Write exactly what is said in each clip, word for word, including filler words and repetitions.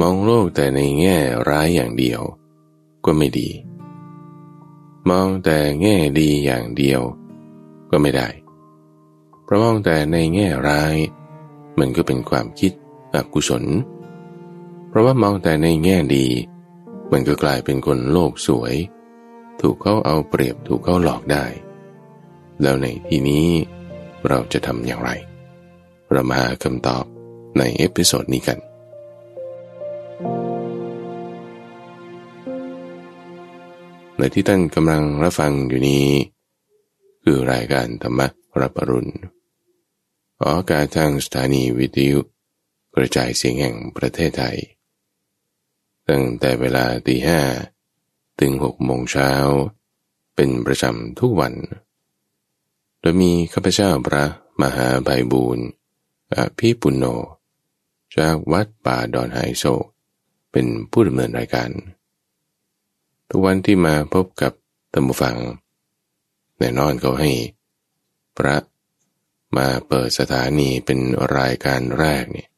มองโลกแต่ในแง่ร้ายอย่างเดียวก็ไม่ดีมองแต่แง่ดีอย่างเดียวก็ไม่ได้เพราะมองแต่ในแง่ร้ายมันก็เป็นความคิดอกุศลเพราะว่ามองแต่ในแง่ดีมันก็กลายเป็นคนโลกสวยถูกเขาเอาเปรียบถูกเขาหลอกได้แล้วในที่นี้เราจะทำอย่างไรเรามาหาคำตอบในเอพิโซดนี้กันในที่ท่านกำลังรับฟังอยู่นี้คือรายการธรรมะรับอรุณออกอากาศทางสถานีวิทยุกระจายเสียงแห่งประเทศไทยตั้งแต่เวลาตีห้าถึงหกโมงเช้าเป็นประจำทุกวันโดยมีข้าพเจ้าพระมหาไพบูลย์อภิปุณโญจากวัดป่าดอนไฮโซเป็นผู้ดำเนินรายการทุกวันที่มาพบกับท่านผู้ฟังแน่นอนเขาให้พระมาเปิดสถานีเป็นรายการแรกเนี่ย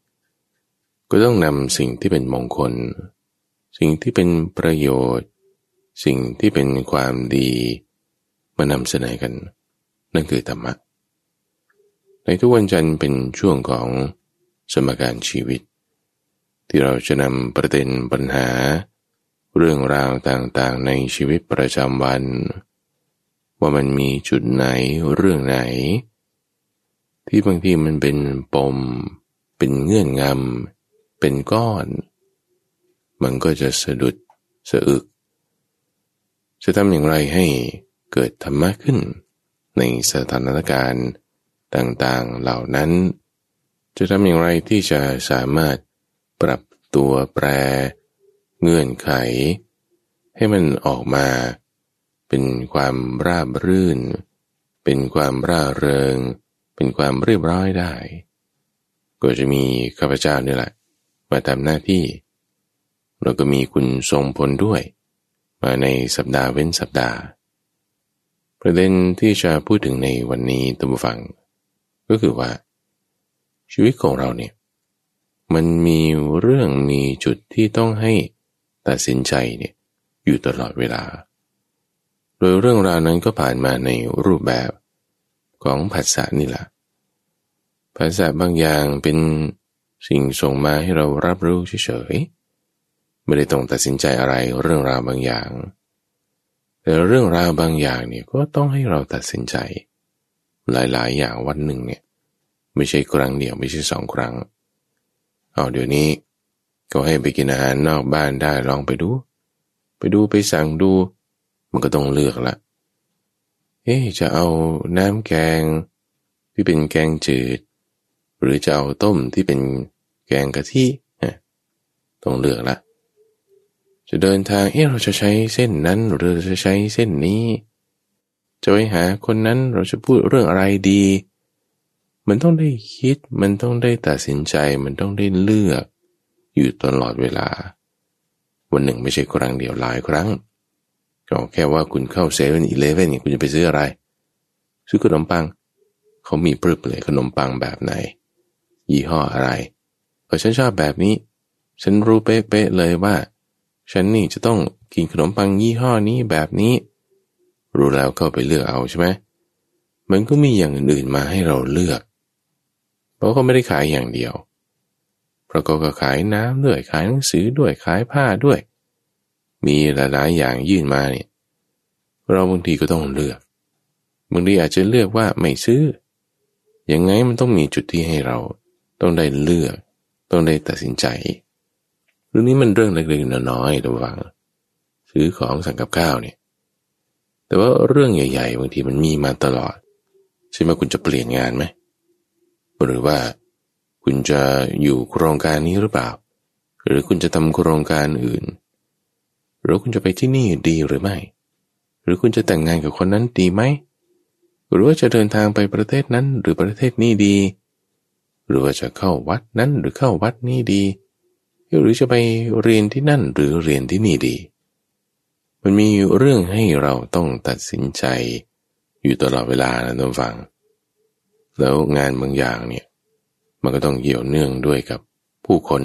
ก็ต้องนำสิ่งที่เป็นมงคลสิ่งที่เป็นประโยชน์สิ่งที่เป็นความดีมานำเสนอกันนั่นคือธรรมะในทุกวันจันทร์เป็นช่วงของสมการชีวิตที่เราจะนำประเด็นปัญหาเรื่องราวต่างๆในชีวิตประจำวันว่ามันมีจุดไหนเรื่องไหนที่บางทีมันเป็นปมเป็นเงื่อนงำเป็นก้อนมันก็จะสะดุดสะอึกจะทำอย่างไรให้เกิดธรรมะขึ้นในสถานการณ์ต่างๆเหล่านั้นจะทำอย่างไรที่จะสามารถปรับตัวแปรเงื่อนไขให้มันออกมาเป็นความราบรื่นเป็นความร่าเริงเป็นความเรียบร้อยได้ก็จะมีข้าพเจ้านี่แหละมาทำหน้าที่แล้วก็มีคุณทรงพลด้วยมาในสัปดาห์เว้นสัปดาห์ประเด็นที่จะพูดถึงในวันนี้ท่านผู้ฟังก็คือว่าชีวิตของเราเนี่ยมันมีเรื่องมีจุดที่ต้องให้ตัดสินใจเนี่ยอยู่ตลอดเวลาโดยเรื่องราวนั้นก็ผ่านมาในรูปแบบของผัสสะนี่แหละผัสสะบางอย่างเป็นสิ่งส่งมาให้เรารับรู้เฉยๆไม่ได้ต้องตัดสินใจอะไรเรื่องราวบางอย่างแต่เรื่องราวบางอย่างเนี่ยก็ต้องให้เราตัดสินใจหลายๆอย่างวันหนึ่งเนี่ยไม่ใช่ครั้งเดียวไม่ใช่สองครั้งเอาเดี๋ยวนี้ก็ให้ไปกินอาหารนอกบ้านได้ลองไปดูไปดูไปสั่งดูมันก็ต้องเลือกละเอ๊ะจะเอาน้ำแกงที่เป็นแกงจืดหรือจะเอาต้มที่เป็นแกงกะทิต้องเลือกละจะเดินทางเอ๊ะเราจะใช้เส้นนั้นหรือจะใช้เส้นนี้จะไปหาคนนั้นเราจะพูดเรื่องอะไรดีมันต้องได้คิดมันต้องได้ตัดสินใจมันต้องได้เลือกอยู่ตลอดเวลาวันหนึ่งไม่ใช่ครั้งเดียวหลายครั้งก็แค่ว่าคุณเข้าเซเว่นอีเลฟเว่นคุณจะไปซื้ออะไรซื้อขนมปังเขามีปรึบเลยขนมปังแบบไหนยี่ห้ออะไรก็ฉันชอบแบบนี้ฉันรู้เป๊ะๆเลยว่าฉันนี่จะต้องกินขนมปังยี่ห้อนี้แบบนี้รู้แล้วก็ไปเลือกเอาใช่ไหมมันก็มีอย่างอื่นๆมาให้เราเลือกเพราะเขาไม่ได้ขายอย่างเดียวเพราะเขาก็ขายน้ำด้วยขายหนังสือด้วยขายผ้าด้วยมีหลายๆอย่างยื่นมาเนี่ยเราบางทีก็ต้องเลือกบางทีอาจจะเลือกว่าไม่ซื้อยังไงมันต้องมีจุดที่ให้เราต้องได้เลือกต้องได้ตัดสินใจเรื่องนี้มันเรื่องเล็กๆน้อยๆระวังซื้อของสั่งกับข้าวเนี่ยแต่ว่าเรื่องใหญ่ๆบางทีมันมีมาตลอดใช่ไหมคุณจะเปลี่ยนงานไหมหรือว่าคุณจะอยู่โครงการนี้หรือเปล่าหรือคุณจะทำโครงการอื่นหรือคุณจะไปที่นี่ดีหรือไม่หรือคุณจะแต่งงานกับคนนั้นดีไหมหรือว่าจะเดินทางไปประเทศนั้นหรือประเทศนี้ดีหรือว่าจะเข้าวัดนั้นหรือเข้าวัดนี้ดีหรือจะไปเรียนที่นั่นหรือเรียนที่นี่ดีมันมีเรื่องให้เราต้องตัดสินใจอยู่ตลอดเวลานะท่านฟังแล้วงานบางอย่างเนี่ยมันก็ต้องเกี่ยวเนื่องด้วยกับผู้คน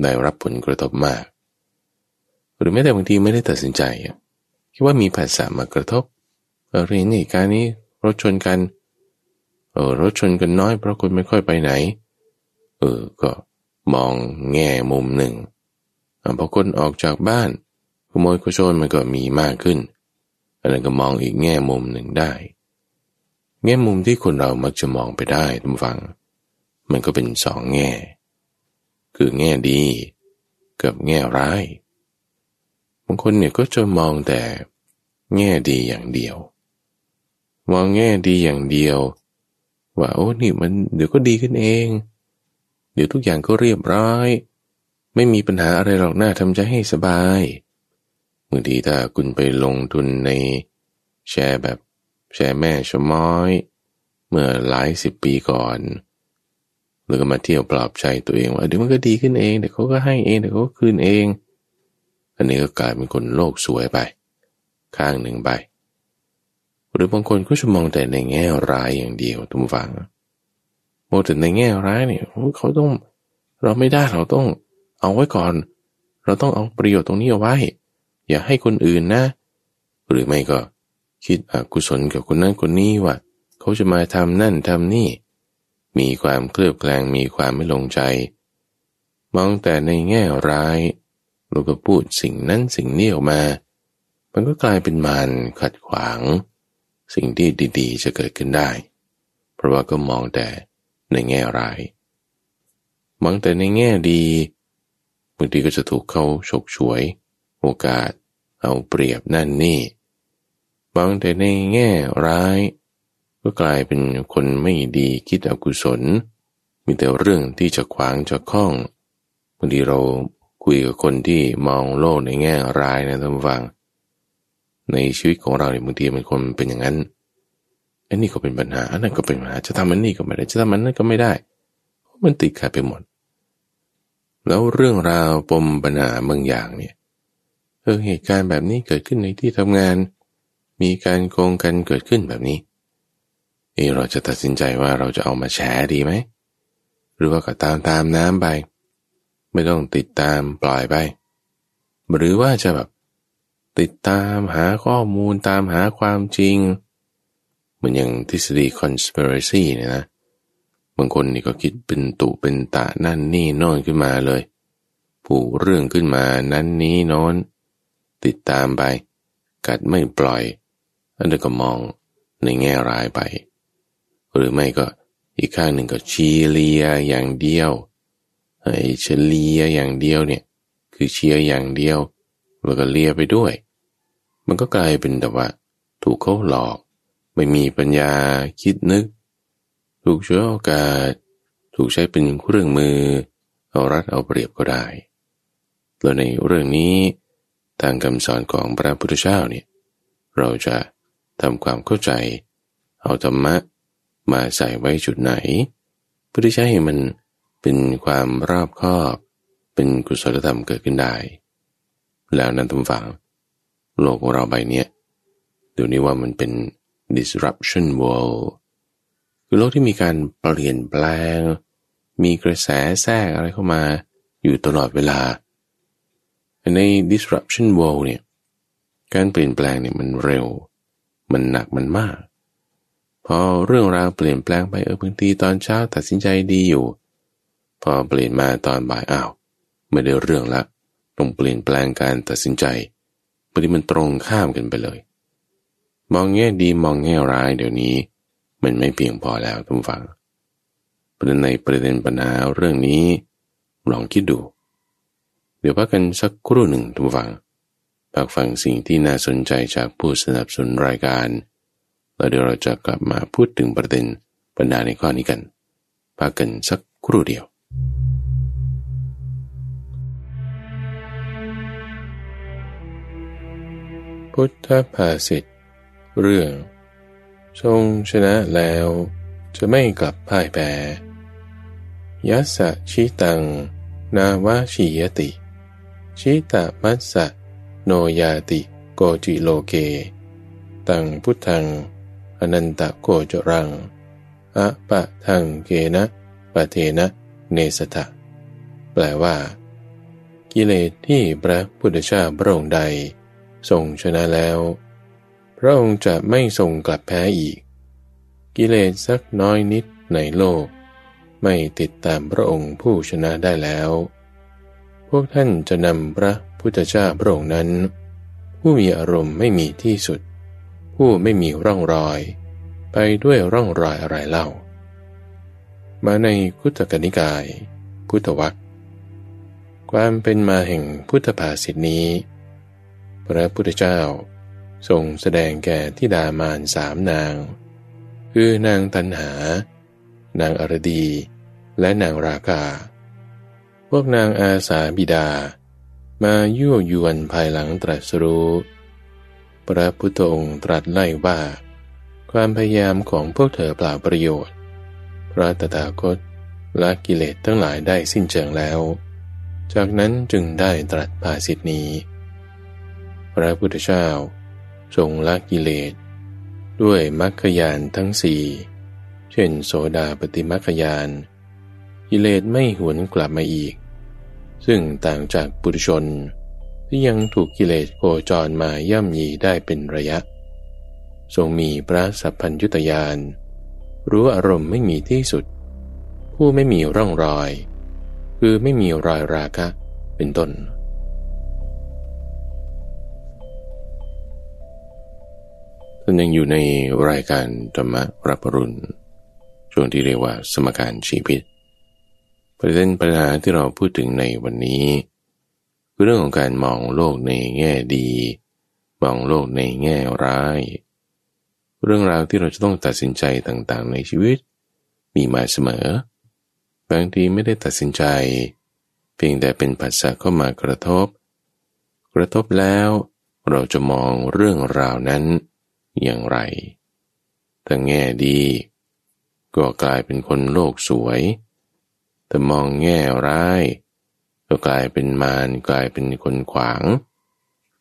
ได้รับผลกระทบมากหรือแม้แต่บางทีไม่ได้ตัดสินใจคิดว่ามีผัสสะมากระทบเออเรื่องนี้การนี้รถชนกันเออรถชนกันน้อยเพราะคุณไม่ค่อยไปไหนเออก็มองแง่มุมหนึ่งพอคนออกจากบ้านขโมยขโจรมันก็มีมากขึ้นอะไรก็มองอีกแง่มุมหนึ่งได้แง่มุมที่คนเรามักจะมองไปได้ทุกฝั่งมันก็เป็นสองแง่คือแง่ดีกับแง่ร้ายบางคนเนี่ยก็จะมองแต่แง่ดีอย่างเดียวมองแง่ดีอย่างเดียวว่าโอ้นี่มันเดี๋ยวก็ดีขึ้นเองเดี๋ยวทุกอย่างก็เรียบร้อยไม่มีปัญหาอะไรหรอกหน้าทำใจให้สบายบางทีถ้าคุณไปลงทุนในแชร์แบบแชร์แม่ชะม้อยเมื่อหลายสิบปีก่อนแล้วก็มาเที่ยวปลอบใจตัวเองว่าเดี๋ยวมันก็ดีขึ้นเองเดี๋ยวเขาก็ให้เองเดี๋ยวเขาก็คืนเองอันนี้ก็กลายเป็นคนโลกสวยไปข้างหนึ่งไปหรือบางคนก็จะมองแต่ในแง่ร้ายอย่างเดียวทุกฝั่งมองแต่ในแง่ร้ายเนี่ยเขาต้องเราไม่ได้เราต้องเอาไว้ก่อนเราต้องเอาประโยชน์ตรงนี้เอาไว้อย่าให้คนอื่นนะหรือไม่ก็คิดอกุศลกับคนนั้นคนนี้ว่าเขาจะมาทำนั่นทำนี่มีความเคลือบแคลงมีความไม่ลงใจมองแต่ในแง่ร้ายเราก็พูดสิ่งนั้นสิ่งนี้ออกมามันก็กลายเป็นมารขัดขวางสิ่งที่ดีๆจะเกิดขึ้นได้เพราะว่าก็มองแต่ในแง่ร้ายมองแต่ในแง่ดีบางทีก็จะถูกเขาฉกฉวยโอกาสเอาเปรียบนั่นนี่มองแต่ในแง่ร้ายก็กลายเป็นคนไม่ดีคิดอกุศลมีแต่เรื่องที่จะขวางจะข้องบางทีเราคุยกับคนที่มองโลกในแง่ร้ายนะท่านผู้ฟังในชีวิตของเราเนี่ยบางทีมันคนเป็นอย่างนั้นไอ้นี่ก็เป็นปัญหาอันนั้นก็เป็นปัญหาจะทำอันนี้ก็ไม่ได้จะทำอันนั้นก็ไม่ได้มันติดขัดไปหมดแล้วเรื่องราวปมปัญหาบางอย่างเนี่ยเออเหตุการณ์แบบนี้เกิดขึ้นในที่ทำงานมีการโกงกันเกิดขึ้นแบบนี้เออเราจะตัดสินใจว่าเราจะเอามาแชร์ดีไหมหรือว่าก็ตามตามน้ำไปไม่ต้องติดตามปล่อยไปหรือว่าจะแบบติดตามหาข้อมูลตามหาความจริงเหมือนอย่างทฤษฎี conspiracy เนี่ยนะบางคนนี่ก็คิดเป็นตุเป็นตะนั่นนี่โน่นขึ้นมาเลยผูกเรื่องขึ้นมานั้นนี้โน้นติดตามไปกัดไม่ปล่อยอันนั้นก็มองในแง่ร้ายไปหรือไม่ก็อีกข้างหนึ่งก็เชียร์อย่างเดียวไอ้เชียร์อย่างเดียวเนี่ยคือเชียร์อย่างเดียวแล้วก็เลียไปด้วยมันก็กลายเป็นแต่ว่าถูกเขาหลอกไม่มีปัญญาคิดนึกถูกฉวยโอกาสถูกใช้เป็นเครื่องมือเอารัดเอาเปรียบก็ได้แล้วในเรื่องนี้ทางคำสอนของพระพุทธเจ้าเนี่ยเราจะทำความเข้าใจเอาธรรมะมาใส่ไว้จุดไหนเพื่อที่จะให้มันเป็นความรอบคอบเป็นกุศลธรรมเกิดขึ้นได้แล้วนั้นทุกฝั่งโลกของเราใบนี้เดี๋ยวนี้ว่ามันเป็น disruption world คือโลกที่มีการเปลี่ยนแปลงมีกระแสแทรกอะไรเข้ามาอยู่ตลอดเวลาใน disruption world เนี่ยการเปลี่ยนแปลงเนี่ยมันเร็วมันหนักมันมากพอเรื่องราวเปลี่ยนแปลงไปเออบางทีตอนเช้าตัดสินใจดีอยู่พอเปลี่ยนมาตอนบ่ายอ้าวไม่ได้เรื่องละต้องเปลี่ยนแปลงการตัดสินใจบางทีมันตรงข้ามกันไปเลยมองแง่ดีมองแง่ร้ายเดี๋ยวนี้มันไม่เพียงพอแล้วทุกฝั่งประเด็นในประเด็นปัญหาเรื่องนี้ลองคิดดูเดี๋ยวพักกันสักครู่หนึ่งทุกฝั่งพักฟังสิ่งที่น่าสนใจจากผู้สนับสนุนรายการแล้วเดี๋ยวเราจะกลับมาพูดถึงประเด็นปัญหาในข้อนี้กันพักกันสักครู่เดียวพุทธภาษิตเรื่องทรงชนะแล้วจะไม่กลับพ่ายแพ้ยัสสะชิตังนาวะชิยติชิตะมัสสะโนยาติโกจิโลเกตังพุทธังอนันตะโกจรังอะปะทังเกนะปะเทนะเนสตะแปลว่า กิเลสที่พระพุทธเจ้าพระองค์ใดทรงชนะแล้วพระองค์จะไม่ทรงกลับแพ้อีกกิเลสสักน้อยนิดในโลกไม่ติดตามพระองค์ผู้ชนะได้แล้วพวกท่านจะนำพระพุทธเจ้าพระองค์นั้นผู้มีอารมณ์ไม่มีที่สุดผู้ไม่มีร่องรอยไปด้วยร่องรอยอะไรเล่ามาในคุตกนิกายพุทธวรรคความเป็นมาแห่งพุทธภาษิตนี้พระพุทธเจ้าทรงแสดงแก่ธิดามารสามนางคือนางตัณหานางอรดีและนางราคาพวกนางอาสาบิดามายั่วยวนภายหลังตรัสรู้พระพุทธองค์ตรัสไล่ว่าความพยายามของพวกเธอเปล่าประโยชน์พระตถาคตละกิเลสทั้งหลายได้สิ้นเชิงแล้วจากนั้นจึงได้ตรัสภาษิตนี้พระพุทธเจ้าทรงละกิเลสด้วยมรรคญาณทั้งสี่เช่นโสดาปัตติมรรคญาณกิเลสไม่หวนกลับมาอีกซึ่งต่างจากปุถุชนที่ยังถูกกิเลสโคจรมาย่ำยีได้เป็นระยะทรงมีพระสัพพัญญุตญาณรู้อารมณ์ไม่มีที่สุดผู้ไม่มีร่องรอยคือไม่มีรอยราคะเป็นต้นท่านยังอยู่ในรายการธรรมะรับอรุณช่วงที่เรียกว่าสมการชีวิตประเด็นปัญหาที่เราพูดถึงในวันนี้คือเรื่องของการมองโลกในแง่ดีมองโลกในแง่ร้ายเรื่องราวที่เราจะต้องตัดสินใจต่างๆในชีวิตมีมาเสมอบางทีไม่ได้ตัดสินใจเพียงแต่เป็นปัจจัยเข้ามากระทบกระทบแล้วเราจะมองเรื่องราวนั้นอย่างไรถ้าแง่ดีก็กลายเป็นคนโลกสวยแต่มองแง่ร้ายก็กลายเป็นมารกลายเป็นคนขวาง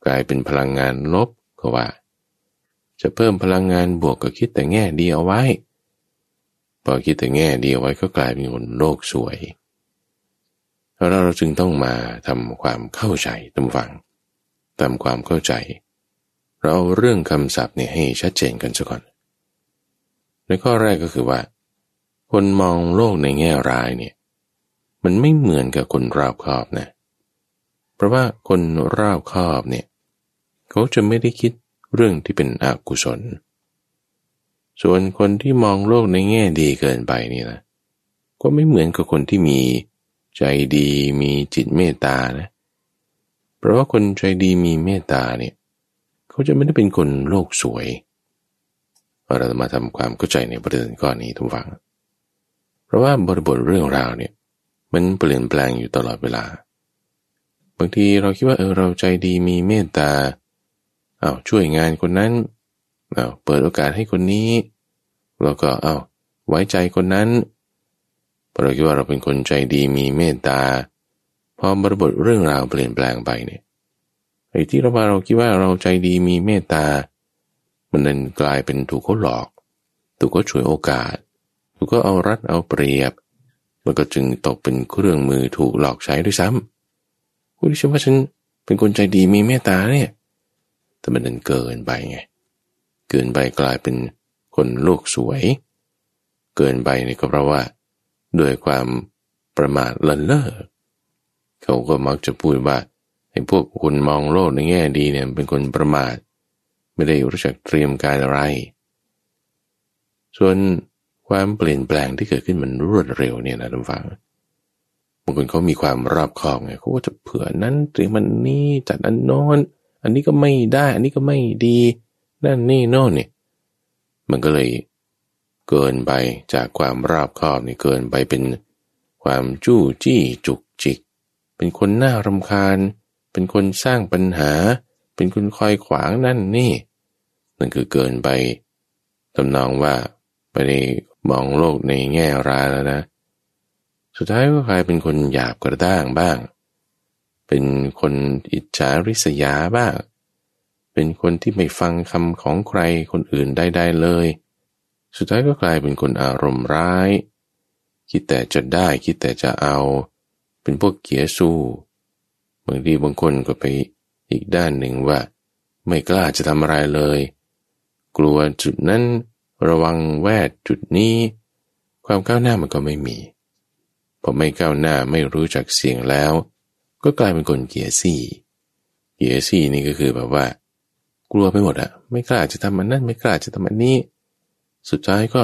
กลายเป็นพลังงานลบก็ว่าจะเพิ่มพลังงานบวกก็คิดแต่แง่ดีเอาไว้พอคิดแต่แง่ดีเอาไว้ก็กลายเป็นคนโลกสวยแล้วเราจึงต้องมาทำความเข้าใจตามฟังทำความเข้าใจเราเอาเรื่องคำศัพท์เนี่ยให้ชัดเจนกันซะก่อนในข้อแรกก็คือว่าคนมองโลกในแง่ร้ายเนี่ยมันไม่เหมือนกับคนรอบคอบนะเพราะว่าคนรอบคอบเนี่ยเขาจะไม่ได้คิดเรื่องที่เป็นอกุศลส่วนคนที่มองโลกในแง่ดีเกินไปนี่นะก็ไม่เหมือนกับคนที่มีใจดีมีจิตเมตตานะเพราะว่าคนใจดีมีเมตตาเนี่ยเขาจะไม่ได้เป็นคนโลกสวยเราจะมาทำความเข้าใจในประเด็นข้อนี้ทุกฝั่งเพราะว่าบริบทเรื่องราวเนี่ยมันเปลี่ยนแปลงอยู่ตลอดเวลาบางทีเราคิดว่าเออเราใจดีมีเมตตาอ้าวช่วยงานคนนั้นอ้าวเปิดโอกาสให้คนนี้แล้วก็อ้าวไว้ใจคนนั้นพอเราคิดว่าเราเป็นคนใจดีมีเมตตาพอบริบทเรื่องราวเปลี่ยนแปลงไปเนี่ยไอ้ที่เราว่าเราคิดว่าเราใจดีมีเมตตามันนั้นกลายเป็นถูกเขาหลอกถูกเขาฉวยโอกาสถูกเขาเอารัดเอาเปรียบมันก็จึงตกเป็นเครื่องมือถูกหลอกใช้ด้วยซ้ำคุณดิฉันว่าฉันเป็นคนใจดีมีเมตตาเนี่ยแต่มันนั้นเกินไปไงเกินไปกลายเป็นคนโลกสวยเกินไปนี่ก็เพราะว่าด้วยความประมาทเลินเล่อเขาก็มักจะพูดว่าไอ้พวกคนมองโลกในแง่ดีเนี่ยเป็นคนประมาทไม่ได้รู้จักเตรียมการอะไรส่วนความเปลี่ยนแปลงที่เกิดขึ้นมันรวดเร็วเนี่ยนะท่านฟังบางคนเขามีความรอบคอบไงเขาก็จะเผื่อนั้นเตรียมมันนี่จัดอันโน้นอันนี้ก็ไม่ได้อันนี้ก็ไม่ดีนั่นนี่โน่นเนี่ยมันก็เลยเกินไปจากความรอบคอบนี่เกินไปเป็นความจู้จี้จุกจิกเป็นคนน่ารำคาญเป็นคนสร้างปัญหาเป็นคนคอยขวางนั่นนี่นั่นคือเกินไปทำนองว่าไปในมองโลกในแง่ร้ายแล้วนะสุดท้ายก็กลายเป็นคนหยาบกระด้างบ้างเป็นคนอิจฉาริษยาบ้างเป็นคนที่ไม่ฟังคำของใครคนอื่นใดๆเลยสุดท้ายก็กลายเป็นคนอารมณ์ร้ายคิดแต่จะได้คิดแต่จะเอาเป็นพวกเกียร์สู้ บางทีบางคนก็ไปอีกด้านหนึ่งว่าไม่กล้าจะทำอะไรเลยกลัวจุดนั้นระวังแวดจุดนี้ความก้าวหน้ามันก็ไม่มีพอไม่ก้าวหน้าไม่รู้จักเสี่ยงแล้วก็กลายเป็นคนเกียร์ซี่เกียร์ซี่นี่ก็คือแบบว่ากลัวไปหมดอะไม่กล้าจะทำอันนั้นไม่กล้าจะทำอันนี้สุดท้ายก็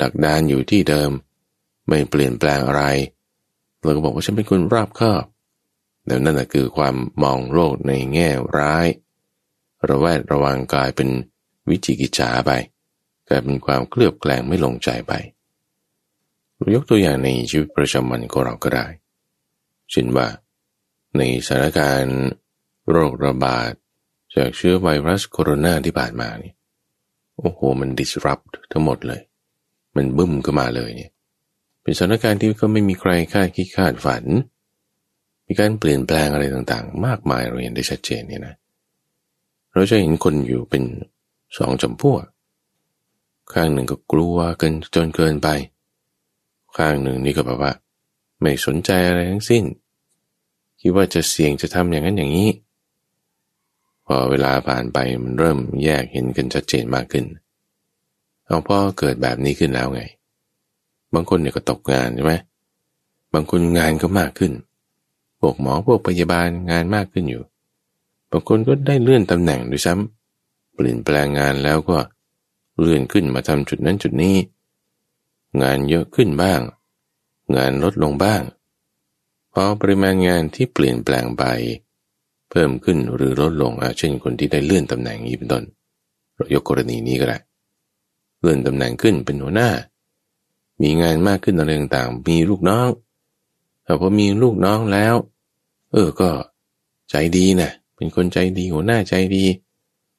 ดักดานอยู่ที่เดิมไม่เปลี่ยนแปลงอะไรเราก็บอกว่าฉันเป็นคนรอบคอบแต่นั่นแหละคือความมองโลกในแง่ร้ายระแวดระวังกลายเป็นวิจิกิจฉาไปกลายเป็นความเคลือบแคลงไม่ลงใจไปยกตัวอย่างในชีวิตประจำวันของเราก็ได้เช่นว่าในสถานการณ์โรคระบาดจากเชื้อไวรัสโคโรนาที่ผ่านมานี่โอ้โหมัน disrupt ทั้งหมดเลยมันบึ้มขึ้นมาเลยเนี่ยเป็นสถานการณ์ที่ก็ไม่มีใครคาดคิดคาดฝันมีการเปลี่ยนแปลงอะไรต่างๆมากมายเราเห็นได้ชัดเจนนี่นะเราจะเห็นคนอยู่เป็นสองจำพวกข้างหนึ่งก็กลัวกันจนเกินไปข้างหนึ่งนี่ก็แบบว่าไม่สนใจอะไรทั้งสิ้นคิดว่าจะเสี่ยงจะทำอย่างนั้นอย่างนี้พอเวลาผ่านไปมันเริ่มแยกเห็นกันชัดเจนมากขึ้นเอาพ่อเกิดแบบนี้ขึ้นแล้วไงบางคนเนี่ยก็ตกงานใช่ไหมบางคนงานก็มากขึ้นพวกหมอพวกพยาบาลงานมากขึ้นอยู่บางคนก็ได้เลื่อนตำแหน่งด้วยซ้ำเปลี่ยนแปลงงานแล้วก็เลื่อนขึ้นมาทำจุดนั้นจุดนี้งานเยอะขึ้นบ้างงานลดลงบ้างเพราะปริมาณงานที่เปลี่ยนแปลงไปเพิ่มขึ้นหรือลดลงเช่นคนที่ได้เลื่อนตำแหน่งนี้เป็นต้นเรายกกรณีนี้ก็ได้เลื่อนตำแหน่งขึ้นเป็นหัวหน้ามีงานมากขึ้นอะไรต่างๆมีลูกน้องแต่พอมีลูกน้องแล้วเออก็ใจดีนะเป็นคนใจดีหัวหน้าใจดี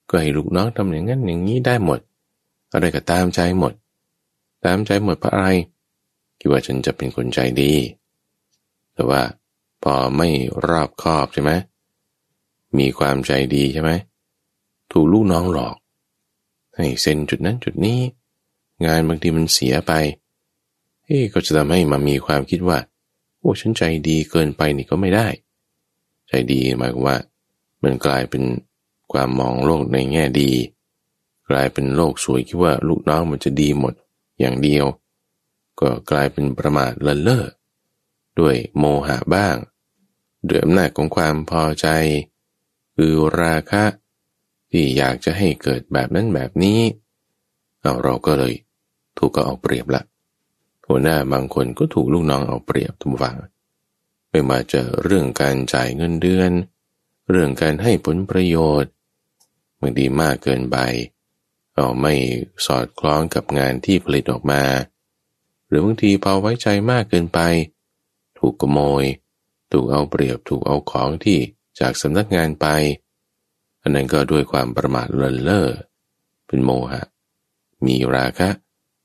ก็ให้ลูกน้องทำอย่างนั้นอย่างนี้ได้หมดอะไรก็ตามใจหมดตามใจหมดเพราะอะไรคิดว่าฉันจะเป็นคนใจดีแต่ว่าพอไม่รอบคอบใช่ไหมมีความใจดีใช่ไหมถูกลูกน้องหลอกให้เซ็นจุดนั้นจุดนี้งานบางทีมันเสียไปเฮ้ยก็จะทำให้มามีความคิดว่าโอ้ฉันใจดีเกินไปนี่ก็ไม่ได้ใจดีหมายว่ามันกลายเป็นความมองโลกในแง่ดีกลายเป็นโลกสวยคิดว่าลูกน้องมันจะดีหมดอย่างเดียวก็กลายเป็นประมาทเลินเล่อด้วยโมหะบ้างด้วยอำนาจของความพอใจคือราคะที่อยากจะให้เกิดแบบนั้นแบบนี้เอาเราก็เลยถูกก็เอาเปรียบละหัวหน้าบางคนก็ถูกลูกน้องเอาเปรียบทุกฝั่งไม่ว่าจะเรื่องการจ่ายเงินเดือนเรื่องการให้ผลประโยชน์บางทีมากเกินไปเอาไม่สอดคล้องกับงานที่ผลิตออกมาหรือบางทีพอไว้ใจมากเกินไปถูกขโมยถูกเอาเปรียบถูกเอาของที่จากสำนักงานไปอันนั้นก็ด้วยความประมาทเลินเล่อเป็นโมหะมีราคะ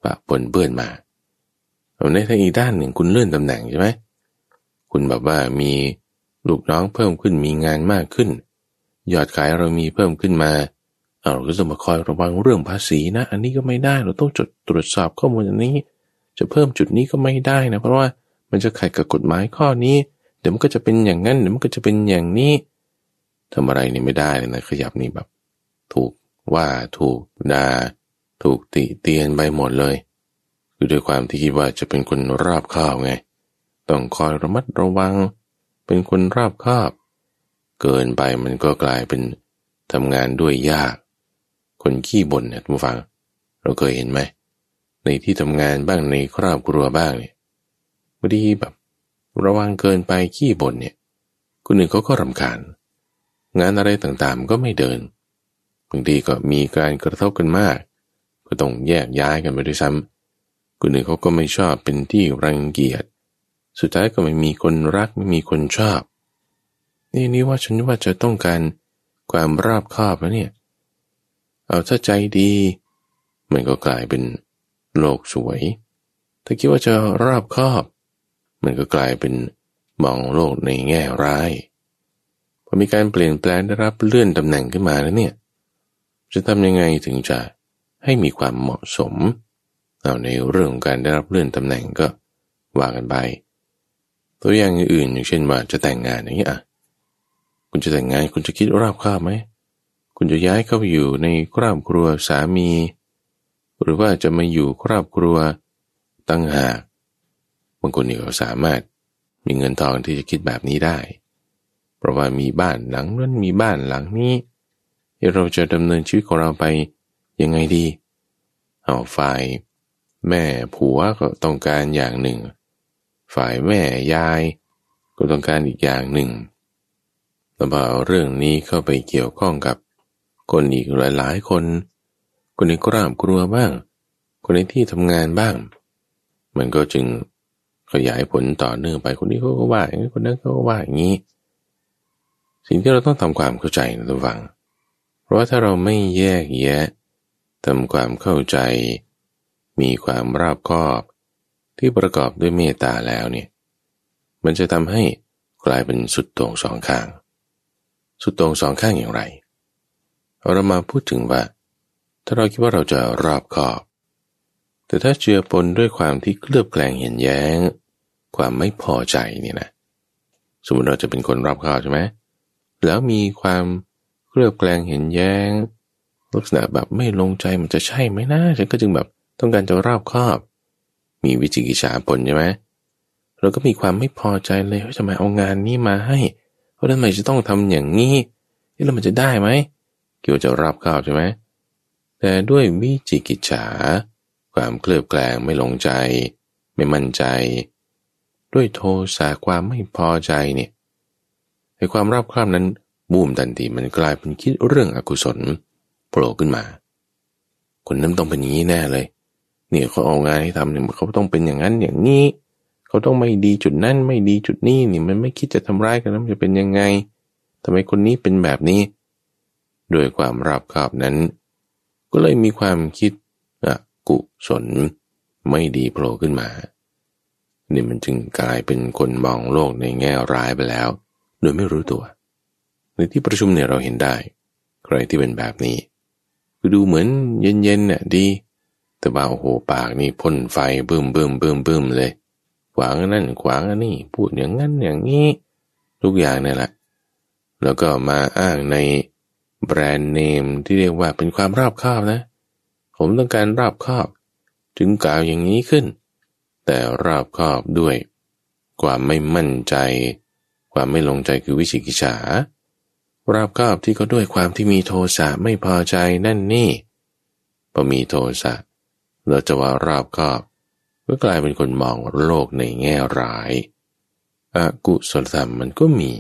ปะปนเปื้อนมาเอาในทางอีกด้านหนึ่งคุณเลื่อนตำแหน่งใช่ไหมคุณแบบว่ามีลูกน้องเพิ่มขึ้นมีงานมากขึ้นยอดขายเรามีเพิ่มขึ้นมาเราก็ต้องมาคอยระวังเรื่องภาษีนะอันนี้ก็ไม่ได้เราต้องจดตรวจสอบข้อมูลอันนี้จะเพิ่มจุดนี้ก็ไม่ได้นะเพราะว่ามันจะขัดกับกฎหมายข้อนี้เดี๋ยวมันก็จะเป็นอย่างนั้นเดี๋ยวมันก็จะเป็นอย่างนี้ทำอะไรนี่ไม่ได้เลยนะขยับนี่แบบถูกว่าถูกด่าถูกติเตียนไปหมดเลยคือด้วยความที่คิดว่าจะเป็นคนรอบคอบไงต้องคอยระมัดระวังเป็นคนรอบคอบเกินไปมันก็กลายเป็นทำงานด้วยยากคนขี้บ่นเนี่ยทุกฝั่งเราเคยเห็นไหมในที่ทำงานบ้างในครอบครัวบ้างเนี่ยบางทีแบบระวังเกินไปขี้บ่นเนี่ยคนอื่นเขาก็รำคาญงานอะไรต่างๆก็ไม่เดินบางทีก็มีการกระทบกันมากก็ต้องแยกย้ายกันไปด้วยซ้ำคนอื่นเขาก็ไม่ชอบเป็นที่รังเกียจสุดท้ายก็ไม่มีคนรักไม่มีคนชอบนี่นี่ว่าฉันว่าจะต้องการความรอบคอบแล้วเนี่ยเอาถ้าใจดีมันก็กลายเป็นโลกสวยถ้าคิดว่าจะรอบคอบมันก็กลายเป็นมองโลกในแง่ร้ายพอมีการเปลี่ยนแปลงได้รับเลื่อนตำแหน่งขึ้นมาแล้วเนี่ยจะทำยังไงถึงจะให้มีความเหมาะสมเอาในเรื่องของการได้รับเลื่อนตำแหน่งก็ว่ากันไปตัวอย่างอื่นอย่างเช่นว่าจะแต่งงานอย่างนี้อ่ะ คุณจะแต่งงานคุณจะคิดราบคาบไหมคุณจะย้ายเข้าไปอยู่ในครอบครัวสามีหรือว่าจะมาอยู่ครอบครัวต่างหากบางคนนี่ก็สามารถมีเงินทองที่จะคิดแบบนี้ได้เพราะว่ามีบ้านหลังนั้นมีบ้านหลังนี้เราจะดำเนินชีวิตของเราไปยังไงดีเอาฝ่ายแม่ผัวก็ต้องการอย่างหนึ่งฝ่ายแม่ยายก็ต้องการอีกอย่างหนึ่งแล้วพอเรื่องนี้เข้าไปเกี่ยวข้องกับคนอีกหลายๆคนคนในครอบครัวบ้างคนในที่ทำงานบ้างมันก็จึงขยายผลต่อเนื่องไปคนนี้เขาก็ว่าอย่างนี้คนนั้นเขาก็ว่าอย่างนี้สิ่งที่เราต้องทำความเข้าใจนะทุกฝั่งเพราะว่าถ้าเราไม่แยกแยะทำความเข้าใจมีความรอบคอบที่ประกอบด้วยเมตตาแล้วเนี่ยมันจะทำให้กลายเป็นสุดโต่งสองข้างสุดโต่งสองข้างอย่างไรเรามาพูดถึงว่าถ้าเราคิดว่าเราจะรอบคอบแต่ถ้าเจือปนด้วยความที่เคลือบแคลงเห็นแย้งความไม่พอใจเนี่ยนะสมมติเราจะเป็นคนรอบคอบใช่ไหมแล้วมีความเคลือบแคลงเห็นแย้งลักษณะแบบไม่ลงใจมันจะใช่ไหมนะฉันก็จึงแบบต้องการจะรอบคอบมีวิจิกิจฉาปนใช่ไหมเราก็มีความไม่พอใจเลยว่าทำไมเอางานนี้มาให้เพราะทำไมจะต้องทำอย่างนี้แล้วมันจะได้ไหมเกี่ยวจะรอบคอบใช่ไหมแต่ด้วยวิจิกิจฉาความเคลือบแคลงไม่ลงใจไม่มั่นใจด้วยโทสะความไม่พอใจเนี่ยไอ้ความรอบคอบนั้นบูมทันทีมันกลายเป็นคิดเรื่องอกุศลโผล่ขึ้นมาคนนั้นต้องเป็นอย่างนี้แน่เลยเนี่ยเขาเอางานให้ทำเนี่ยเขาต้องเป็นอย่างนั้นอย่างนี้เขาต้องไม่ดีจุดนั้นไม่ดีจุดนี้นี่มันไม่คิดจะทำร้ายกันแล้วมันจะเป็นยังไงทำไมคนนี้เป็นแบบนี้ด้วยความรอบคอบนั้นก็เลยมีความคิดอกุศลไม่ดีโผล่ขึ้นมานี่มันจึงกลายเป็นคนมองโลกในแง่ร้ายไปแล้วโดยไม่รู้ตัวในที่ประชุมเนี่ยเราเห็นได้ใครที่เป็นแบบนี้คือดูเหมือนเย็นๆน่ะดีแต่บ่าวโหปากนี่พ่นไฟบึ้มบึ้มบึ้มบึ้มเลยขวางนั่นขวางนี่พูดอย่างนั้นอย่างนี้ทุกอย่างนั่นแหละแล้วก็มาอ้างในแบรนด์เนมที่เรียกว่าเป็นความรอบคอบนะผมต้องการรอบคอบจึงกล่าวอย่างนี้ขึ้นแต่รอบคอบด้วยความไม่มั่นใจความไม่ลงใจคือวิจิกิจฉารอบคอบที่ก็ด้วยความที่มีโทสะไม่พอใจนั่นนี่พอมีโทสะเราจะว่ารอบคอบก็กลายเป็นคนมองโลกในแง่ร้ายอกุศลธรรมมันก็มี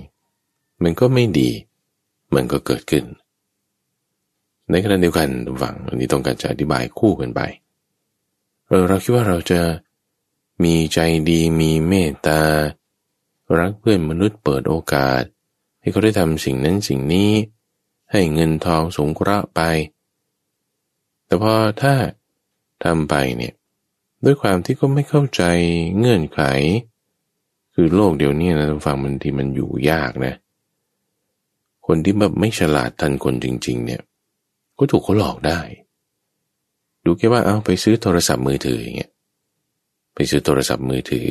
มันก็ไม่ดีมันก็เกิดขึ้นในขณะเดียวกันหวังอันนี้ต้องการจะอธิบายคู่กันไปเราเราคิดว่าเราจะมีใจดีมีเมตตารักเพื่อนมนุษย์เปิดโอกาสให้เขาได้ทำสิ่งนั้นสิ่งนี้ให้เงินทองสงเคราะห์ไปแต่พอถ้าทำไปเนี่ยด้วยความที่ก็ไม่เข้าใจเงื่อนไขคือโลกเดี๋ยวนี้นะทุกฝั่งมันที่มันอยู่ยากนะคนที่แบบไม่ฉลาดทันคนจริงๆเนี่ยก็ถูกเขาหลอกได้ดูแค่ว่าเอาไปซื้อโทรศัพท์มือถืออย่างเงี้ยไปซื้อโทรศัพท์มือถือ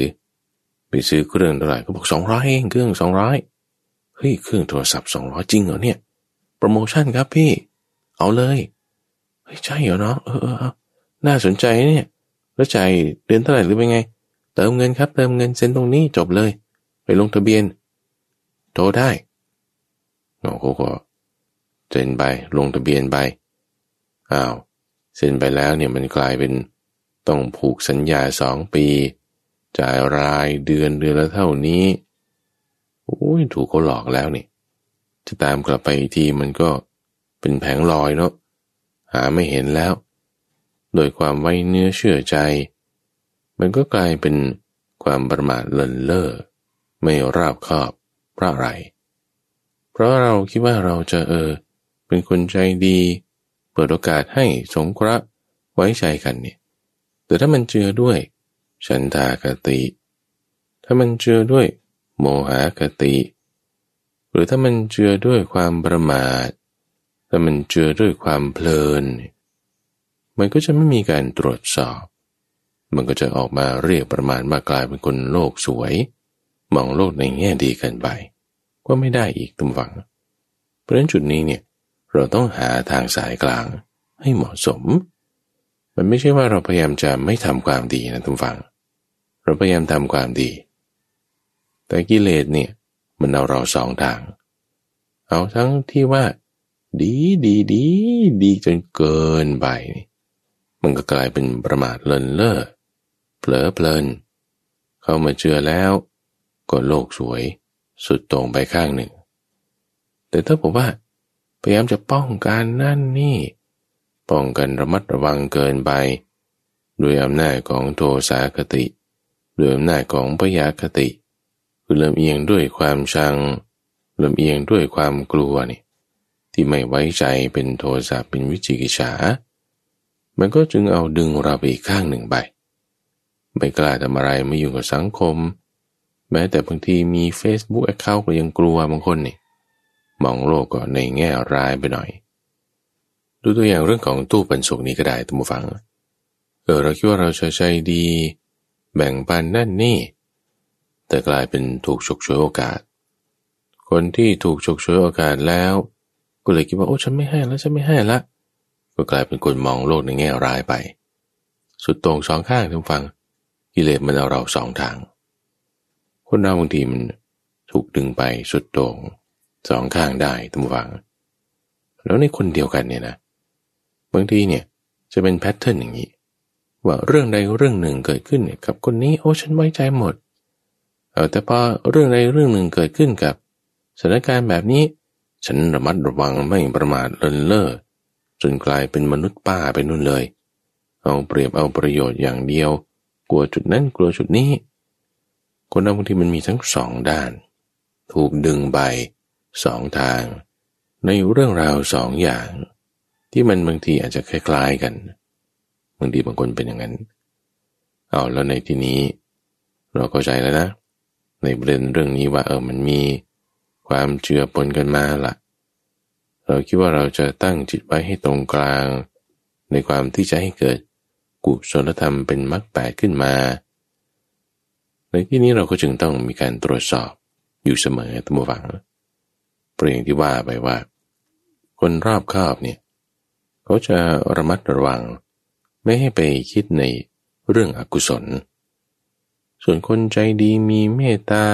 ไปซื้อเครื่องเท่าไหร่ก็บอกสองร้อยเองเครื่องสองร้อยเฮ้ยเครื่องโทรศัพท์สองร้อยจริงเหรอเนี่ยโปรโมชั่นครับพี่เอาเลยเฮ้ยใช่เหรอเนาะเออเออน่าสนใจเนี่ยแล้วจ่ายเดือนเท่าไหร่หรือเป็นไงเติมเงินครับเติมเงินเซ็นตรงนี้จบเลยไปลงทะเบียนโทรได้น้องเขาก็เซ็นไปลงทะเบียนไปอ้าวเซ็นไปแล้วเนี่ยมันกลายเป็นต้องผูกสัญญาสองปีจ่ายรายเดือนเดือนละเท่านี้โอ้ยถูกเขาหลอกแล้วนี่จะตามกลับไปอีกทีมันก็เป็นแผงลอยเนาะหาไม่เห็นแล้วโดยความไว้เนื้อเชื่อใจมันก็กลายเป็นความประมาทเลินเล่อไม่ราบคอบเพราะอะไรเพราะเราคิดว่าเราจะเออเป็นคนใจดีเปิดโอกาสให้สงเคราะห์ไว้ใจกันเนี่ยแต่ถ้ามันเจือด้วยฉันทากติถ้ามันเจือด้วยโมหคติหรือถ้ามันเจือด้วยความประมาทถ้ามันเจือด้วยความเพลินมันก็จะไม่มีการตรวจสอบมันก็จะออกมาเรียกประมาณมากลายเป็นคนโลกสวยมองโลกในแง่ดีเกินไปก็ไม่ได้อีกตุ่มหวัง เพราะฉะนั้นจุดนี้เนี่ยเราต้องหาทางสายกลางให้เหมาะสมมันไม่ใช่ว่าเราพยายามจะไม่ทำความดีนะทุกฝั่งเราพยายามทำความดีแต่กิเลสเนี่ยมันเอาเราสองทางเอาทั้งที่ว่าดีดีดีดีจนเกินไปมันก็กลายเป็นประมาทเลินเล่อเผลอเพลินเข้ามาเชื่อแล้วก็โลกสวยสุดตรงไปข้างหนึ่งแต่ถ้าผมว่าพยายามจะป้องกันนั่นนี่ป้องกันระมัดระวังเกินไปด้วยอำนาจของโทสะคติด้วยอำนาจของพยาคติคือเริ่มเอียงด้วยความชังเริ่มเอียงด้วยความกลัวนี่ที่ไม่ไว้ใจเป็นโทสะเป็นวิจิกิจฉามันก็จึงเอาดึงเราไปอีกข้างหนึ่งไปไม่กล้าทำอะไรไม่อยู่กับสังคมแม้แต่บางทีมี Facebook Account ก็ยังกลัวบางคนนี่มองโลกก็ในแง่ร้ายไปหน่อยดูตัวอย่างเรื่องของตู้ปันสุกนี้ก็ได้ท่านผู้ฟังเออเราคิดว่าเราจะใจดีแบ่งปันนั่นนี่แต่กลายเป็นถูกฉกฉวยโอกาสคนที่ถูกฉกฉวยโอกาสแล้วก็เลยคิดว่าโอ้ฉันไม่ให้แล้วฉันไม่ให้ละก็กลายเป็นคนมองโลกในแง่ร้ายไปสุดตรงสองข้างท่านผู้ฟังกิเลสมันเอาเราสองทางคนเราบางทีมันถูกดึงไปสุดตรงสองข้างได้ท่านผู้ฟังแล้วในคนเดียวกันเนี่ยนะบางทีเนี่ยจะเป็นแพทเทิร์นอย่างนี้ว่าเรื่องใดเรื่องหนึ่งเกิดขึ้นกับคนนี้โอ้ฉันไว้ใจหมดเออแต่พอเรื่องใดเรื่องหนึ่งเกิดขึ้นกับสถานการณ์แบบนี้ฉันระมัดระวังไม่ประมาทเลินเล่อจนกลายเป็นมนุษย์ป้าไปนู่นเลยเอาเปรียบเอาประโยชน์อย่างเดียวกลัวจุดนั้นกลัวจุดนี้คนเราบางทีมันมีทั้งสองด้านถูกดึงไปสองทางในเรื่องราวสองอย่างที่มันบางทีอาจจะคล้ายๆกันบางทีบางคนเป็นอย่างนั้นเอาแล้วในที่นี้เราเข้าใจแล้วนะในประเด็นเรื่องนี้ว่าเออมันมีความเชื่อปนกันมาล่ะเราคิดว่าเราจะตั้งจิตไว้ให้ตรงกลางในความที่จะให้เกิดกุศลธรรมเป็นมรรคแปดขึ้นมาในที่นี้เราก็จึงต้องมีการตรวจสอบอยู่เสมอตามหวังประเด็นที่ว่าไปว่าคนรอบคอบเนี่ยเขาจะระมัดระวังไม่ให้ไปคิดในเรื่องอกุศลส่วนคนใจดีมีเมตตา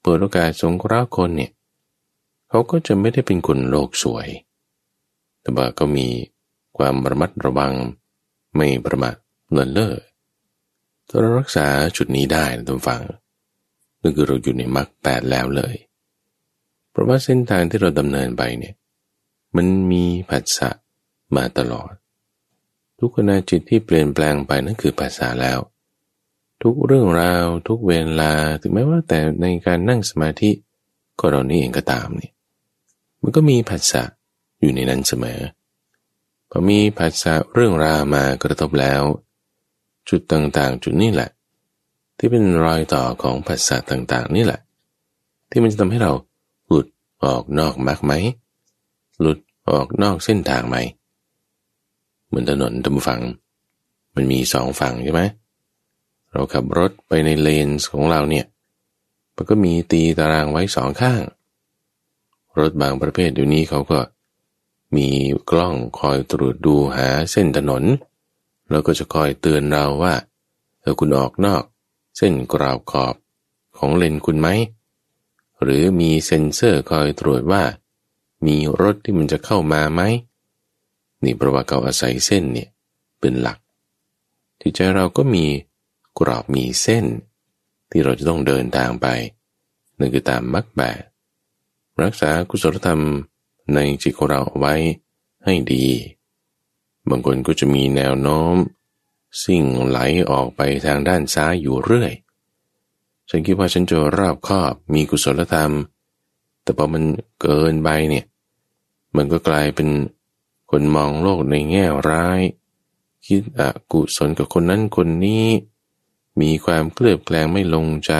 เปิดโอกาสสงเคราะห์คนเนี่ยเขาก็จะไม่ได้เป็นคนโลกสวยแต่ว่าก็มีความระมัดระวังไม่ประมาทเลินเล่อถ้าเรารักษาจุดนี้ได้นะทุกฝั่งนั่นคือเราอยู่ในมรรคแปดแล้วเลยเพราะว่าเส้นทางที่เราดำเนินไปเนี่ยมันมีผัสสะมาตลอดทุกขณะจิตที่เปลี่ยนแปลงไปนั่นคือผัสสะแล้วทุกเรื่องราวทุกเวลาถึงแม้ว่าแต่ในการนั่งสมาธิก็เรานี่เองก็ตามนี่มันก็มีผัสสะอยู่ในนั้นเสมอพอมีผัสสะเรื่องราวมากระทบแล้วจุดต่างๆจุดนี้แหละที่เป็นรอยต่อของผัสสะต่างๆนี่แหละที่มันจะทำให้เราหลุดออกนอกมรรคไหมหลุดออกนอกเส้นทางไหมเหมือนถนนตามฝั่งมันมีสองฝั่งใช่ไหมเราขับรถไปในเลนส์ของเราเนี่ยมันก็มีตีตารางไว้สองข้างรถบางประเภทเดี๋ยวนี้เขาก็มีกล้องคอยตรวจดูหาเส้นถนนแล้วก็จะคอยเตือนเราว่าเออคุณออกนอกเส้นกรอบขอบของเลนคุณไหมหรือมีเซ็นเซอร์คอยตรวจว่ามีรถที่มันจะเข้ามาไหมนี่เพราะว่าเขาอาศัยเส้นเนี่ยเป็นหลักที่ใจเราก็มีกรอบมีเส้นที่เราจะต้องเดินทางไปนั่นคือตามมรรคแปดรักษากุศลธรรมในจิตของเราเอาไว้ให้ดีบางคนก็จะมีแนวโน้มสิ่งไหลออกไปทางด้านซ้ายอยู่เรื่อยฉันคิดว่าฉันจะรอบคอบมีกุศลธรรมแต่พอมันเกินไปเนี่ยมันก็กลายเป็นคนมองโลกในแง่ร้ายคิดอกุศลกับคนนั้นคนนี้มีความเคลือบแคลงไม่ลงใจ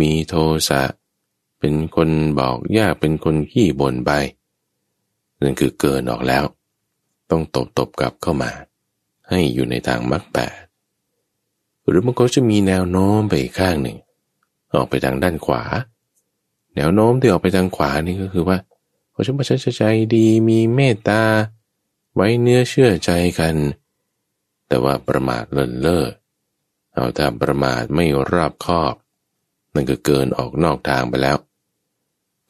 มีโทสะเป็นคนบอกยากเป็นคนขี้บ่นไปนั่นคือเกินออกแล้วต้องตบตบกลับเข้ามาให้อยู่ในทางมรรคแปดหรือมันก็จะมีแนวโน้มไปข้างหนึ่งออกไปทางด้านขวาแนวโน้มที่ออกไปทางขวานี่ก็คือว่า ขอฉันประชาใจดีมีเมตตาไว้เนื้อเชื่อใจกันแต่ว่าประมาทเลินเล่อเอาถ้าประมาทไม่รอบคอบนั่นก็เกินออกนอกทางไปแล้ว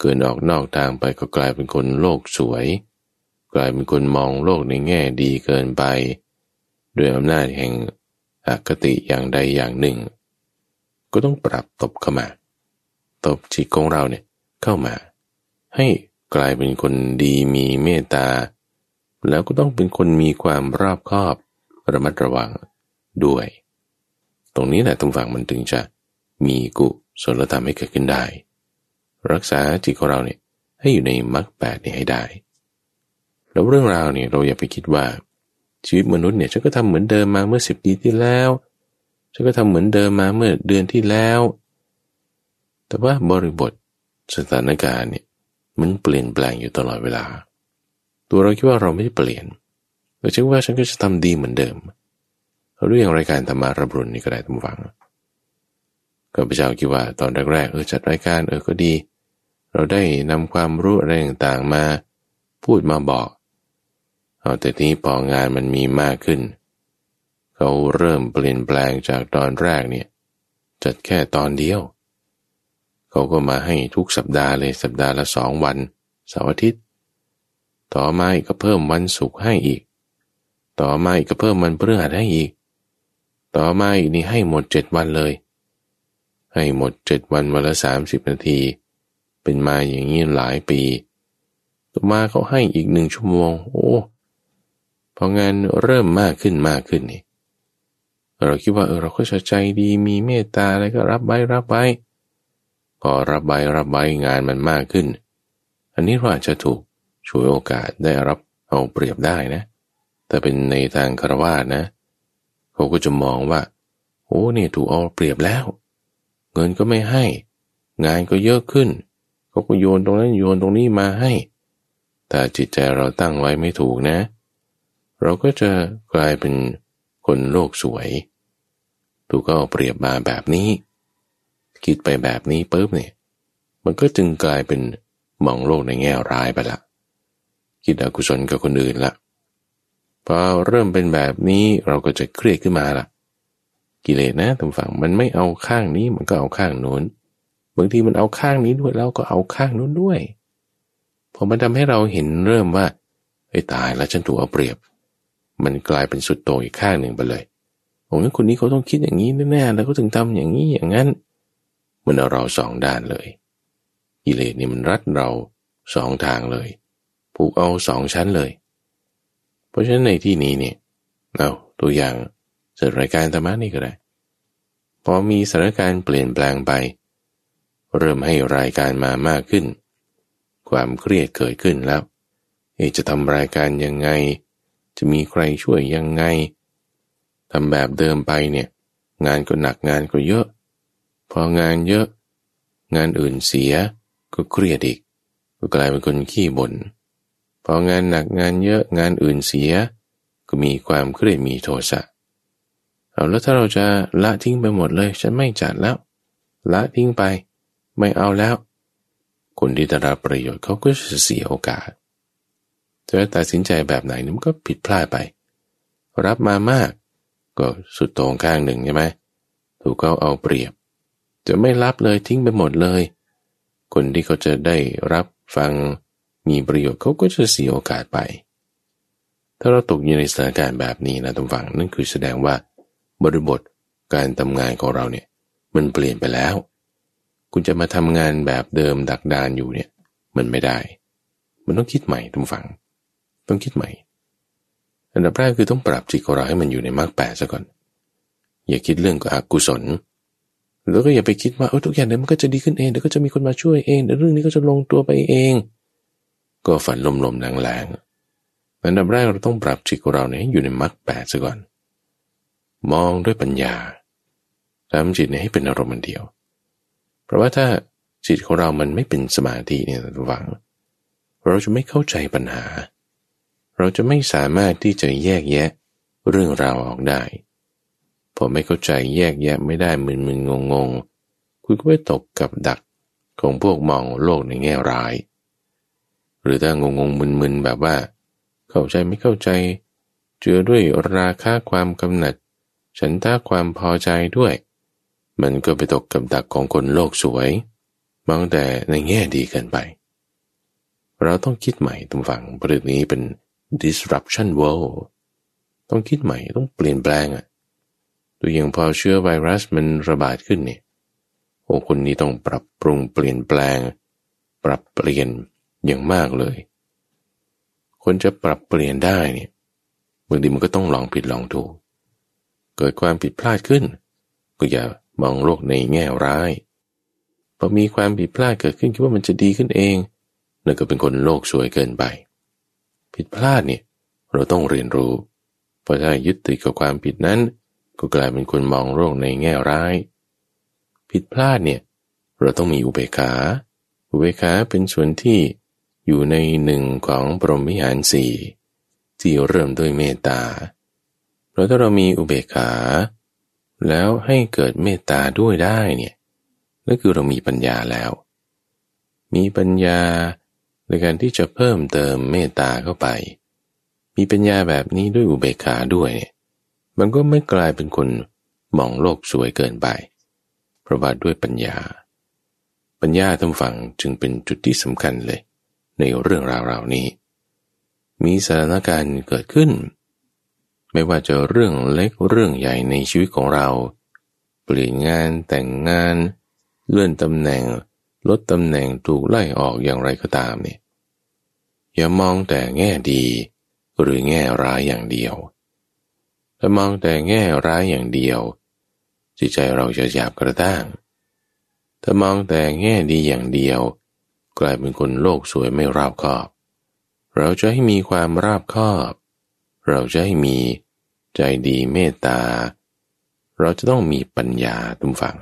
เกินออกนอกทางไปก็กลายเป็นคนโลกสวยกลายเป็นคนมองโลกในแง่ดีเกินไปด้วยอำนาจแห่งอคติอย่างใดอย่างหนึ่งก็ต้องปรับตบเข้ามาตบจิตของเราเนี่ยเข้ามาให้กลายเป็นคนดีมีเมตตาแล้วก็ต้องเป็นคนมีความรอบคอบระมัดระวังด้วยตรงนี้แหละตรงฝั่งมันถึงจะมีกุศลธรรมให้เกิดขึ้นได้รักษาจิตของเราเนี่ยให้อยู่ในมรรคแปดนี้ให้ได้แล้วเรื่องราวเนี่ยเราอย่าไปคิดว่าชีวิตมนุษย์เนี่ยฉันก็ทำเหมือนเดิมมาเมื่อสิบปีที่แล้วฉันก็ทำเหมือนเดิมมาเมื่อเดือนที่แล้วแต่ว่าบริบทสถานการณ์เนี่ยมันเปลี่ยนแปลงอยู่ตลอดเวลาตัวเราคิดว่าเราไม่ได้เปลี่ยนเราคิดว่าฉันก็จะทำดีเหมือนเดิมเรื่องรายการธรรมารับรุนนี่ก็ได้ท่านผู้ฟังก็ไปเจ้าคิดว่าตอนแรกๆเออจัดรายการเออก็ดีเราได้นำความรู้อะไรต่างๆมาพูดมาบอกเอาแต่ทีนี้พองานมันมีมากขึ้นเขาเริ่มเปลี่ยนแปลงจากตอนแรกเนี่ยจัดแค่ตอนเดียวเขาก็มาให้ทุกสัปดาห์เลยสัปดาห์ละสองวันเสาร์อาทิตย์ต่อมาอีกก็เพิ่มวันศุกร์ให้อีกต่อมาอีกก็เพิ่มวันพฤหัสให้อีกต่อมาอีกนี่ให้หมดเจ็ดวันเลยให้หมดเจ็ดวันวันละสามสิบนาทีเป็นมาอย่างนี้หลายปีต่อมาเขาให้อีกหนึ่งชั่วโมงโอ้พองานเริ่มมากขึ้นมากขึ้นนี่เราคิดว่าเออเราก็ใจดีมีเมตตาอะไรก็รับไว้รับไว้พอรับไว้รับไว้งานมันมากขึ้นอันนี้เราอาจจะถูกฉวยโอกาสได้รับเอาเปรียบได้นะแต่เป็นในทางฆราวาสนะเขาก็จะมองว่าโอ้เนี่ยถูกเอาเปรียบแล้วเงินก็ไม่ให้งานก็เยอะขึ้นเขาก็โยนตรงนั้นโยนตรงนี้มาให้แต่จิตใจเราตั้งไว้ไม่ถูกนะเราก็จะกลายเป็นคนโลกสวยถูกก็เอาเปรียบมาแบบนี้คิดไปแบบนี้ปุ๊บเนี่ยมันก็จึงกลายเป็นมองโลกในแง่ร้ายไปละคิดอกุศลกับคนอื่นละพอเริ่มเป็นแบบนี้เราก็จะเครียดขึ้นมาล่ะกิเลสนะทางฝั่งมันไม่เอาข้างนี้มันก็เอาข้างโน้นบางทีมันเอาข้างนี้ด้วยแล้วก็เอาข้างโน้นด้วยพอมันทำให้เราเห็นเริ่มว่าไอ้ตายแล้วฉันถูกเอาเปรียบมันกลายเป็นสุดโต่งอีกข้างหนึ่งไปเลยโอ้ยคนนี้เขาต้องคิดอย่างนี้แน่ๆแล้วก็ถึงทำอย่างนี้อย่างนั้นมันเอาเราสองด้านเลยกิเลสนี่มันรัดเราสองทางเลยผูกเอาสองชั้นเลยเพราะฉะนั้นในที่นี้เนี่ยเอาตัวอย่างเสร็จรายการธรรมะนี่ก็ได้พอมีสถานการณ์เปลี่ยนแปลงไปเริ่มให้รายการมามากขึ้นความเครียดเกิดขึ้นแล้วเอ๊ะจะทำรายการยังไงจะมีใครช่วยยังไงทำแบบเดิมไปเนี่ยงานก็หนักงานก็เยอะพองานเยอะงานอื่นเสียก็เครียดอีกก็กลายเป็นคนขี้บ่นพองานหนักงานเยอะงานอื่นเสียก็มีความเครียดมีโทสะเอาแล้วถ้าเราจะละทิ้งไปหมดเลยฉันไม่จัดแล้วละทิ้งไปไม่เอาแล้วคนที่ได้รับประโยชน์เขาก็จะเสียโอกาสจะตัดสินใจแบบไหนนี่มันก็ผิดพลาดไปรับมามากก็สุดโต่งข้างหนึ่งใช่ไหมถูกเขาเอาเปรียบจะไม่รับเลยทิ้งไปหมดเลยคนที่เขาจะได้รับฟังมีประโยชน์เขาก็จะเสียโอกาสไปถ้าเราตกอยู่ในสถานการณ์แบบนี้นะทุกฝั่งนั่นคือแสดงว่าบริบทการทำงานของเราเนี่ยมันเปลี่ยนไปแล้วคุณจะมาทำงานแบบเดิมดักดานอยู่เนี่ยมันไม่ได้มันต้องคิดใหม่ทุกฝั่งต้องคิดใหม่อันดับแรกคือต้องปรับจิตของเราให้มันอยู่ในมรรคแปดซะก่อนอย่าคิดเรื่องอกุศลแล้วก็อย่าไปคิดว่าโอ้ทุกอย่างเดี๋ยวมันก็จะดีขึ้นเองเดี๋ยวก็จะมีคนมาช่วยเองเดี๋ยวเรื่องนี้ก็จะลงตัวไปเองก็ฝันลมๆแรงๆอันดับแรกเราต้องปรับจิตของเราเนี่ยอยู่ในมรรคแปดซะก่อนมองด้วยปัญญาทำจิตเนี่ยให้เป็นอารมณ์เดียวเพราะว่าถ้าจิตของเรามันไม่เป็นสมาธิเนี่ยระวังเราจะไม่เข้าใจปัญหาเราจะไม่สามารถที่จะแยกแยะเรื่องราวออกได้พอไม่เข้าใจแยกแยะไม่ได้มึนๆงงๆคุณก็ไปตกกับดักของพวกมองโลกในแง่ร้าย หรือถ้างงงมึนๆแบบว่าเข้าใจไม่เข้าใจเจือด้วยราคะความกำหนัดฉันทะความพอใจด้วยมันก็ไปตกกับดักของคนโลกสวยมองแต่ในแง่ดีเกินไปเราต้องคิดใหม่ตรงฝั่งประเด็นนี้เป็น disruption world ต้องคิดใหม่ต้องเปลี่ยนแปลงอ่ะตัวอย่างพอเชื้อไวรัสมันระบาดขึ้นเนี่ยโอ้คนนี้ต้องปรับปรุงเปลี่ยนแปลงปรับเปลี่ยนอย่างมากเลยคนจะปรับเปลี่ยนได้เนี่ยบางทีมันก็ต้องลองผิดลองถูกเกิดความผิดพลาดขึ้นก็อย่ามองโลกในแง่ร้ายพอมีความผิดพลาดเกิดขึ้นคิดว่ามันจะดีขึ้นเองนั่นก็เป็นคนโลกสวยเกินไปผิดพลาดเนี่ยเราต้องเรียนรู้เพราะถ้ายึดติดกับความผิดนั้นก็กลายเป็นคนมองโลกในแง่ร้ายผิดพลาดเนี่ยเราต้องมีอุเบกขาอุเบกขาเป็นส่วนที่อยู่ในหนึ่งของพรหมวิหารสี่ที่เริ่มด้วยเมตตาแล้วถ้าเรามีอุเบกขาแล้วให้เกิดเมตตาด้วยได้เนี่ยนั่นคือเรามีปัญญาแล้วมีปัญญาในการที่จะเพิ่มเติมเมตตาเข้าไปมีปัญญาแบบนี้ด้วยอุเบกขาด้วยเนี่ยมันก็ไม่กลายเป็นคนมองโลกสวยเกินไปเพราะว่าด้วยปัญญาปัญญาทั้งฝั่งจึงเป็นจุดที่สำคัญเลยในเรื่องราวเหล่านี้มีสถานการณ์เกิดขึ้นไม่ว่าจะเรื่องเล็กเรื่องใหญ่ในชีวิตของเราเปลี่ยนงานแต่งงานเลื่อนตำแหน่งลดตำแหน่งถูกไล่ออกอย่างไรก็ตามเนี่ยอย่ามองแต่แง่ดีหรือแง่ร้ายอย่างเดียวถ้ามองแต่แง่ร้ายอย่างเดียวจิตใจเราจะหยาบกระด้างถ้ามองแต่แง่ดีอย่างเดียวกลายเป็นคนโลกสวยไม่รอบคอบเราจะให้มีความรอบคอบเราจะให้มีใจดีเมตตาเราจะต้องมีปัญญาทุกฝั่ง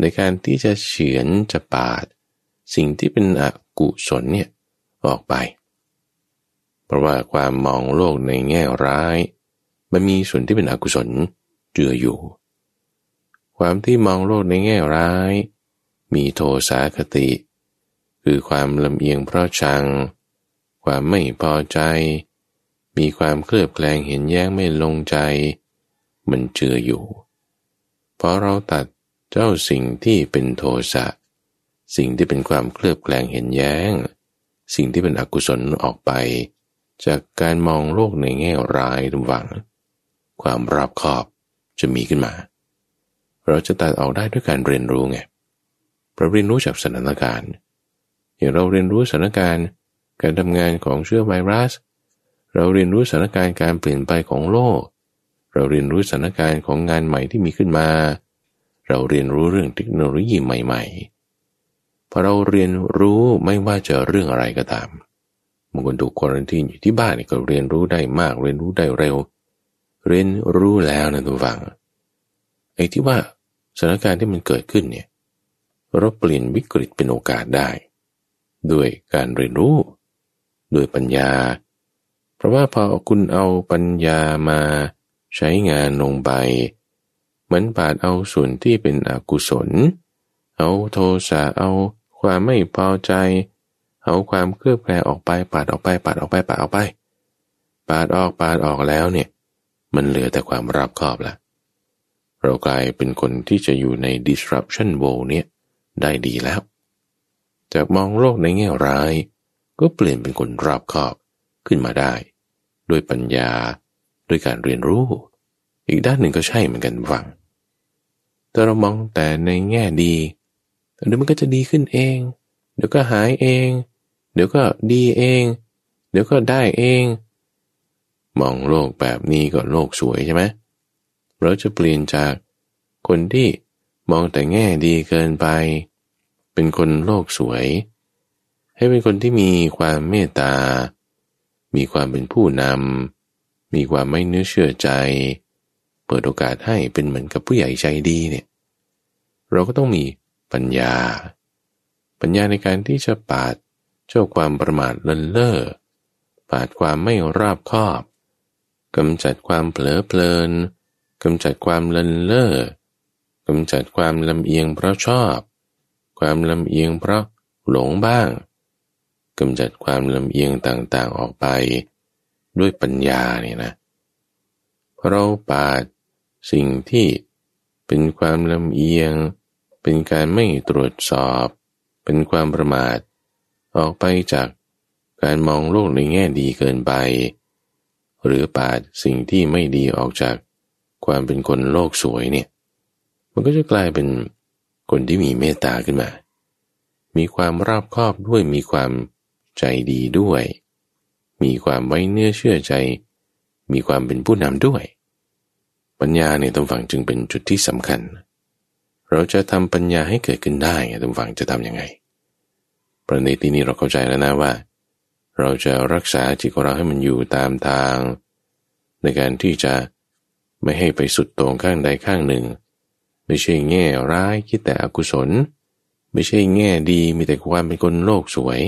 ในการที่จะเฉือนจะปาดสิ่งที่เป็นอกุศลเนี่ยออกไปเพราะว่าความมองโลกในแง่ร้ายมันมีส่วนที่เป็นอกุศลเจืออยู่ความที่มองโลกในแง่ร้ายมีโทสะคติคือความลำเอียงเพราะชังความไม่พอใจมีความเคลือบแคลงเห็นแย้งไม่ลงใจมันเจืออยู่เพราะเราตัดเจ้าสิ่งที่เป็นโทสะสิ่งที่เป็นความเคลือบแคลงเห็นแย้งสิ่งที่เป็นอกุศลออกไปจากการมองโลกในแง่ร้ายทุกฝั่งความรอบคอบจะมีขึ้นมาเราจะตัดออกได้ด้วยการเรียนรู้ไงเพราะเรียนรู้จากสถานการณ์อย่างเราเรียนรู้สถานการณ์การทำงานของเชื้อไวรัสเราเรียนรู้สถานการณ์การเปลี่ยนไปของโลกเราเรียนรู้สถานการณ์ของงานใหม่ที่มีขึ้นมาเราเรียนรู้เรื่องเทคโนโลยีใหม่ๆพอเราเรียนรู้ไม่ว่าจะเรื่องอะไรก็ตามบางคนถูกควอรันทีนอยู่ที่บ้านก็เรียนรู้ได้มากเรียนรู้ได้เร็วเรียนรู้แล้วนะทุกฝั่งไอ้ที่ว่าสถานการณ์ที่มันเกิดขึ้นเนี่ยเราเปลี่ยนวิกฤตเป็นโอกาสได้ด้วยการเรียนรู้ด้วยปัญญาเพราะว่าพอคุณเอาปัญญามาใช้งานลงไปมันปาดเอาส่วนที่เป็นอกุศลเอาโทสะเอาความไม่พอใจเอาความเคลือบแคลงออกไปปาดออกไปปาดออกไปปาดออกไปปาดออกปาดออกแล้วเนี่ยมันเหลือแต่ความรอบคอบละเรากลายเป็นคนที่จะอยู่ใน disruption world เนี่ยได้ดีแล้วจากมองโลกในแง่ร้ายก็เปลี่ยนเป็นคนรอบคอบขึ้นมาได้ด้วยปัญญาด้วยการเรียนรู้อีกด้านหนึ่งก็ใช่เหมือนกันฟังแต่เรามองแต่ในแง่ดีเดี๋ยวมันก็จะดีขึ้นเองเดี๋ยวก็หายเองเดี๋ยวก็ดีเองเดี๋ยวก็ได้เองมองโลกแบบนี้ก็โลกสวยใช่ไหมเราจะเปลี่ยนจากคนที่มองแต่แง่ดีเกินไปเป็นคนโลกสวยให้เป็นคนที่มีความเมตตามีความเป็นผู้นำมีความไม่เนื้อเชื่อใจเปิดโอกาสให้เป็นเหมือนกับผู้ใหญ่ใจดีเนี่ยเราก็ต้องมีปัญญาปัญญาในการที่จะปาดเจ้าความประมาทเลินเล่อปาดความไม่รอบคอบกำจัดความเผลอเพลินกำจัดความเลินเล่อกำจัดความลำเอียงเพราะชอบความลำเอียงเพราะหลงบ้าง กำจัดความลำเอียงต่างๆออกไปด้วยปัญญาเนี่ยนะเราปราศสิ่งที่เป็นความลำเอียงเป็นการไม่ตรวจสอบเป็นความประมาทออกไปจากการมองโลกในแง่ดีเกินไปหรือปราศสิ่งที่ไม่ดีออกจากความเป็นคนโลกสวยเนี่ยมันก็จะกลายเป็นคนที่มีเมตตาขึ้นมามีความรอบคอบด้วยมีความใจดีด้วยมีความไว้เนื้อเชื่อใจมีความเป็นผู้นำด้วยปัญญาเนี่ยตรงฝั่งจึงเป็นจุดที่สำคัญเราจะทำปัญญาให้เกิดขึ้นได้ตรงฝั่งจะทำยังไงประเด็นที่นี้เราเข้าใจแล้วนะว่าเราจะรักษาจิตของเราให้มันอยู่ตามทางในการที่จะไม่ให้ไปสุดโต่งข้างใดข้างหนึ่งไม่ใช่แง่ร้ายคิดแต่อกุศลไม่ใช่แง่ดีมีแต่ความเป็นคนโลกสวย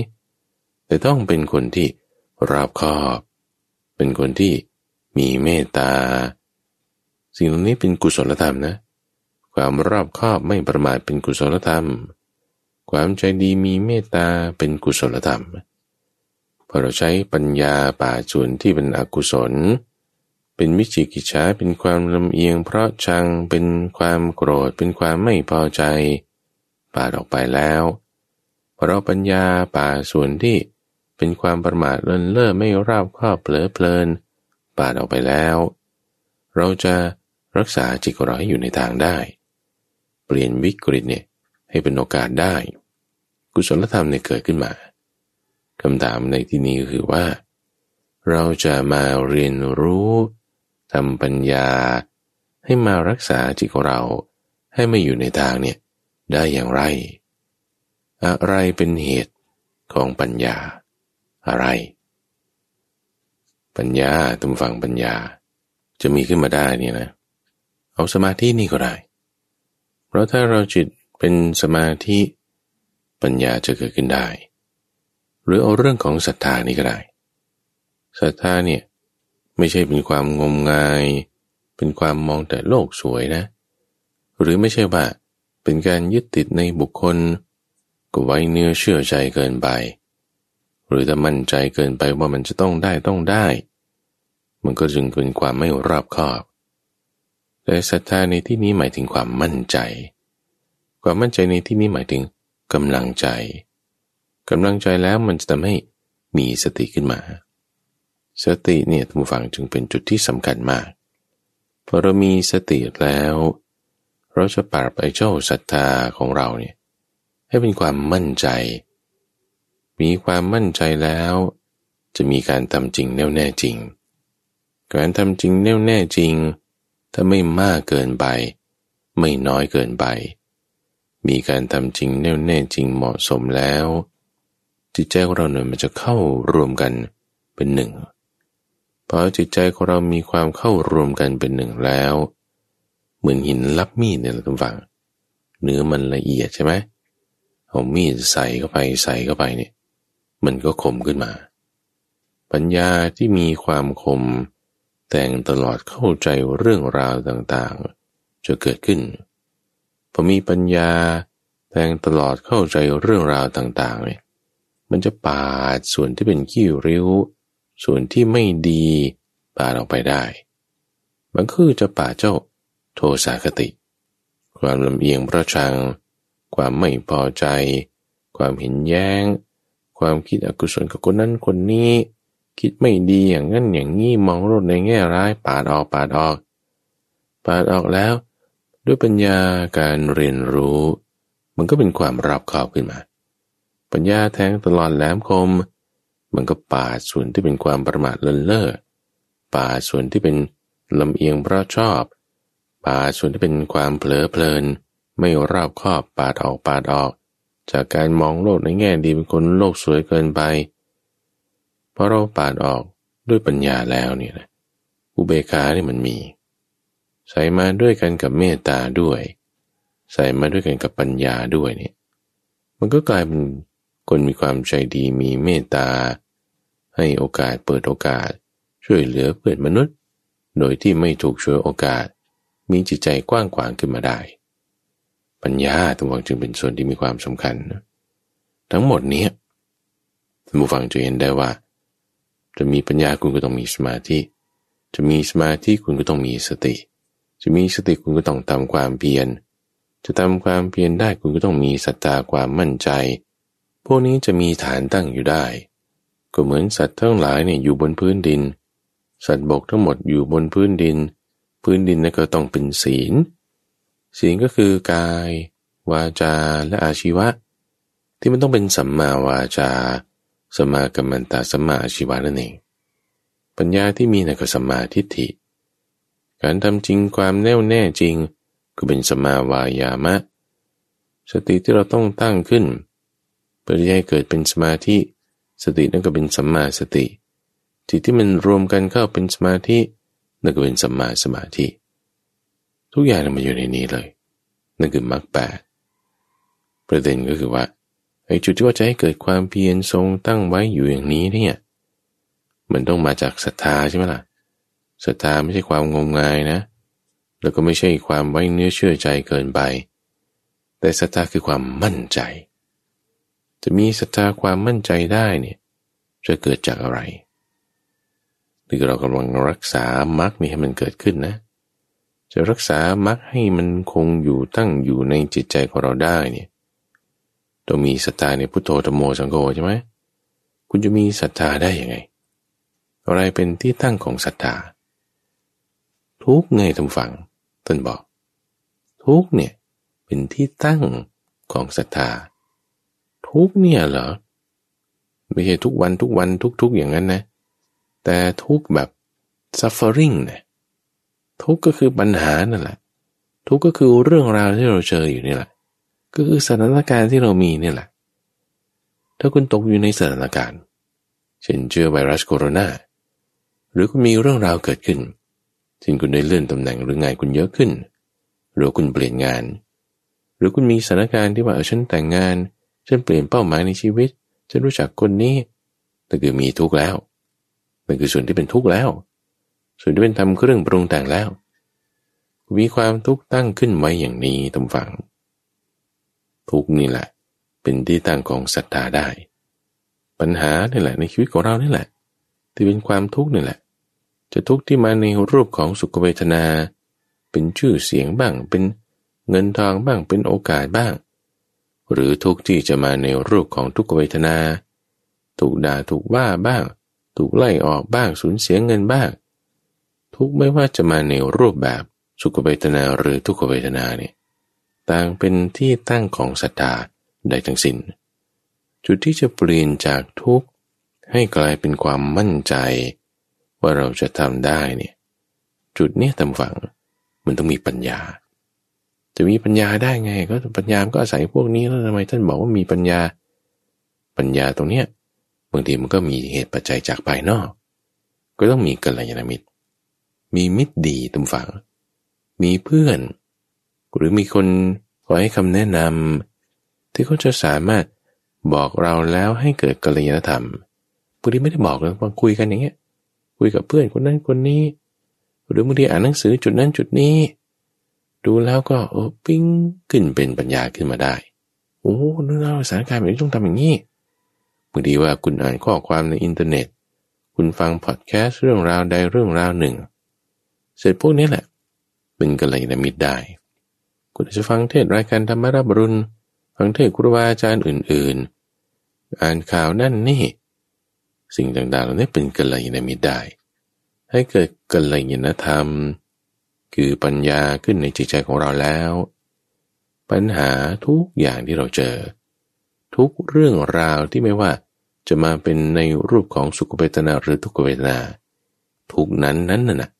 แต่ต้องเป็นคนที่รอบคอบเป็นคนที่มีเมตตาสิ่งเหล่านี้เป็นกุศลธรรมนะความรอบคอบไม่ประมาทเป็นกุศลธรรมความใจดีมีเมตตาเป็นกุศลธรรมพอเราใช้ปัญญาปราศส่วนที่เป็นอกุศลเป็นวิจิกิจฉาเป็นความลำเอียงเพราะชังเป็นความโกรธเป็นความไม่พอใจปราศออกไปแล้วพอเราปัญญาปราศส่วนที่เป็นความประมาทเลินเล่อไม่รอบคอบเผลอเพลินปราศออกไปแล้วเราจะรักษาจิตของเราให้อยู่ในทางได้เปลี่ยนวิกฤตเนี่ยให้เป็นโอกาสได้กุศลธรรมเนี่ยเกิดขึ้นมาคำถามในที่นี้ก็คือว่าเราจะมาเรียนรู้ทำปัญญาให้มารักษาจิตของเราให้ไม่อยู่ในทางเนี่ยได้อย่างไรอะไรเป็นเหตุของปัญญาอะไรปัญญาตรงฝั่งปัญญาจะมีขึ้นมาได้เนี่ยนะเอาสมาธินี่ก็ได้เพราะถ้าเราจิตเป็นสมาธิปัญญาจะเกิดขึ้นได้หรือเอาเรื่องของศรัทธานี่ก็ได้ศรัทธาเนี่ยไม่ใช่เป็นความงมงายเป็นความมองแต่โลกสวยนะหรือไม่ใช่ว่าเป็นการยึดติดในบุคคลก็ไว้เนื้อเชื่อใจเกินไปหรือถ้ามั่นใจเกินไปว่ามันจะต้องได้ต้องได้มันก็จึงเป็นความไม่รอบคอบแต่ศรัทธาในที่นี้หมายถึงความมั่นใจความมั่นใจในที่นี้หมายถึงกำลังใจกำลังใจแล้วมันจะทำให้มีสติขึ้นมาสติเนี่ยท่านผู้ฟังจึงเป็นจุดที่สำคัญมากพอเรามีสติแล้วเราจะปราบไอ้เจ้าศรัทธาของเราเนี่ยให้เป็นความมั่นใจมีความมั่นใจแล้วจะมีการทำจริงแน่วแน่จริงการทำจริงแน่วแน่จริงถ้าไม่มากเกินไปไม่น้อยเกินไปมีการทำจริงแน่วแน่จริงเหมาะสมแล้วจิตใจของเราเนี่ยมันจะเข้ารวมกันเป็นหนึ่งพอจิตใจของเรามีความเข้ารวมกันเป็นหนึ่งแล้วเหมือนหินรับมีดเนี่ยเราต้องฟังเนื้อมันละเอียดใช่ไหมเอามีดใส่เข้าไปใส่เข้าไปเนี่ยมันก็คมขึ้นมาปัญญาที่มีความคมแต่งตลอดเข้าใจเรื่องราวต่างๆจะเกิดขึ้นพอมีปัญญาแต่งตลอดเข้าใจเรื่องราวต่างๆเนี่ยมันจะปาดส่วนที่เป็นขี้ริ้วส่วนที่ไม่ดีปาดออกไปได้มันคือจะปาดเจ้าโทสะคติความลำเอียงเพราะชังความไม่พอใจความเห็นแย้งความคิดอกุศลกับคนนั้นคนนี้คิดไม่ดีอย่างนั้นอย่างนี้มองโลกในแง่ร้ายปาดออกปาดออกปาดออกแล้วด้วยปัญญาการเรียนรู้มันก็เป็นความรอบคอบขึ้นมาปัญญาแทงตลอดแหลมคมมันก็ปาดส่วนที่เป็นความประมาทเลินเล่อปาดส่วนที่เป็นลำเอียงเพราะชอบปาดส่วนที่เป็นความเผลอเพลินไม่รอบคอบปาดออกปาดออกจากการมองโลกในแง่ดีเป็นคนโลกสวยเกินไปพอเราปาดออกด้วยปัญญาแล้วเนี่ยนะอุเบกขาเนี่ยมันมีใส่มาด้วยกันกับเมตตาด้วยใส่มาด้วยกันกับปัญญาด้วยเนี่ยมันก็กลายเป็นคนมีความใจดีมีเมตตาให้โอกาสเปิดโอกาสช่วยเหลือเพื่อนมนุษย์โดยที่ไม่ถูกฉวยโอกาสมีจิตใจกว้างขวางขึ้นมาได้ปัญญาตัวจึงเป็นส่วนที่มีความสำคัญทั้งหมดนี้ ท่านผู้ฟังจะเห็นได้ว่าจะมีปัญญาคุณก็ต้องมีสมาธิจะมีสมาธิคุณก็ต้องมีสติจะมีสติคุณก็ต้องทำความเพียรจะทำความเพียรได้คุณก็ต้องมีศรัทธาความมั่นใจพวกนี้จะมีฐานตั้งอยู่ได้ก็เหมือนสัตว์ทั้งหลายเนี่ยอยู่บนพื้นดินสัตว์บกทั้งหมดอยู่บนพื้นดินพื้นดินนั่นก็ต้องเป็นศีลศีลก็คือกายวาจาและอาชีวะที่มันต้องเป็นสัมมาวาจาสัมมากัมมันตะสัมมาอาชีวะนั่นเองปัญญาที่มีนั่นก็สัมมาทิฏฐิการทำจริงความแน่วแน่จริงก็เป็นสัมมาวายามะสติที่เราต้องตั้งขึ้นเพื่อที่ให้เกิดเป็นสมาธิสตินั่นก็เป็นสัมมาสติจิตที่มันรวมกันเข้าเป็นสมาธินั่นก็เป็นสัมมาสมาธิทุกอย่างมันอยู่ในนี้เลยนั่นคือมรรคแปดประเด็นก็คือว่าไอ้จุดที่ว่าจะให้เกิดความเพียรทรงตั้งไว้อยู่อย่างนี้เนี่ยมันต้องมาจากศรัทธาใช่ไหมล่ะศรัทธาไม่ใช่ความงมงายนะแล้วก็ไม่ใช่ความไว้เนื้อเชื่อใจเกินไปแต่ศรัทธาคือความมั่นใจจะมีศรัทธาความมั่นใจได้เนี่ยจะเกิดจากอะไรคือเรากำลังรักษามรรคนี้ให้มันเกิดขึ้นนะจะรักษามรรคให้มันคงอยู่ตั้งอยู่ในจิตใจของเราได้เนี่ยต้องมีศรัทธาในพุทโธธัมโมสังโฆใช่ไหมคุณจะมีศรัทธาได้ยังไงอะไรเป็นที่ตั้งของศรัทธาทุกข์ไงท่านฟังท่านบอกทุกข์เนี่ยเป็นที่ตั้งของศรัทธาทุกข์เนี่ยเหรอไม่ใช่ทุกวันทุกวันทุกๆอย่างนั้นนะแต่ทุกข์แบบ suffering นะทุกข์ก็คือปัญหานั่นแหละทุกข์ก็คือเรื่องราวที่เราเจออยู่นี่แหละก็คือสถานการณ์ที่เรามีนี่แหละถ้าคุณตกอยู่ในสถานการณ์เช่นเชื้อไวรัสโคโรนาหรือคุณมีเรื่องราวเกิดขึ้นที่คุณได้เลื่อนตำแหน่งหรืองานคุณเยอะขึ้นหรือคุณเปลี่ยนงานหรือคุณมีสถานการณ์ที่ว่าเออฉันแต่งงานฉันเปลี่ยนเป้าหมายในชีวิตฉันรู้จักคนนี้นั่นคือมีทุกข์แล้วนั่นคือส่วนที่เป็นทุกข์แล้วส่วนที่เป็นทำเครื่องปรุงแต่งแล้วมีความทุกข์ตั้งขึ้นไว้อย่างนี้ตำฝังทุกข์นี่แหละเป็นที่ตั้งของศรัทธาได้ปัญหานี่แหละในชีวิตของเรานี่แหละที่เป็นความทุกข์นี่แหละจะทุกข์ที่มาในรูปของสุขเวทนาเป็นชื่อเสียงบ้างเป็นเงินทองบ้างเป็นโอกาสบ้างหรือทุกข์ที่จะมาในรูปของทุกขเวทนาถูกด่าถูกว่าบ้างถูกไล่ออกบ้างสูญเสียเงินบ้างทุกข์ไม่ว่าจะมาในรูปแบบสุขเวทนาหรือทุกขเวทนาเนี่ยต่างเป็นที่ตั้งของศรัทธาได้ทั้งสิ้นจุดที่จะเปลี่ยนจากทุกข์ให้กลายเป็นความมั่นใจว่าเราจะทำได้เนี่ยจุดนี้ทำฝังมันต้องมีปัญญาจะมีปัญญาได้ไงก็ปัญญาก็อาศัยพวกนี้แล้วทำไมท่านบอกว่ามีปัญญาปัญญาตรงเนี้ยบางทีมันก็มีเหตุปัจจัยจากภายนอกก็ต้องมีกัลยาณมิตรมีมิตรดีตำฝังมีเพื่อนหรือมีคนคอยให้คำแนะนำที่เขาจะสามารถบอกเราแล้วให้เกิดกัลยาณธรรมบางทีไม่ได้บอกเลยมาคุยกันอย่างเงี้ยคุยกับเพื่อนคนนั้นคนนี้หรือบางทีอ่านหนังสือจุดนั้นจุดนี้ดูแล้วก็โอ้ปิ้งขึ้นเป็นปัญญาขึ้นมาได้โอ้นึกแล้วสถานการณ์แบบนี้ต้องทำอย่างนี้บางทีว่าคุณอ่านข้อความในอินเทอร์เน็ตคุณฟังพอดแคสต์เรื่องราวใดเรื่องราวหนึ่งเสร็จพวกนี้แหละเป็นกัลยาณมิตรได้คุณจะฟังเทศรายการธรรมรับอรุณฟังเทศครูบาอาจารย์อื่นๆอ่านข่าวนั่นนี่สิ่งต่างๆเหล่านี้เป็นกัลยาณมิตรได้ให้เกิดกัลยาณธรรมคือปัญญาขึ้นในจิตใจของเราแล้วปัญหาทุกอย่างที่เราเจอทุกเรื่องราวที่ไม่ว่าจะมาเป็นในรูปของสุขเวทนาหรือทุกขเวทนาทุกนั้นนั้นน่ะ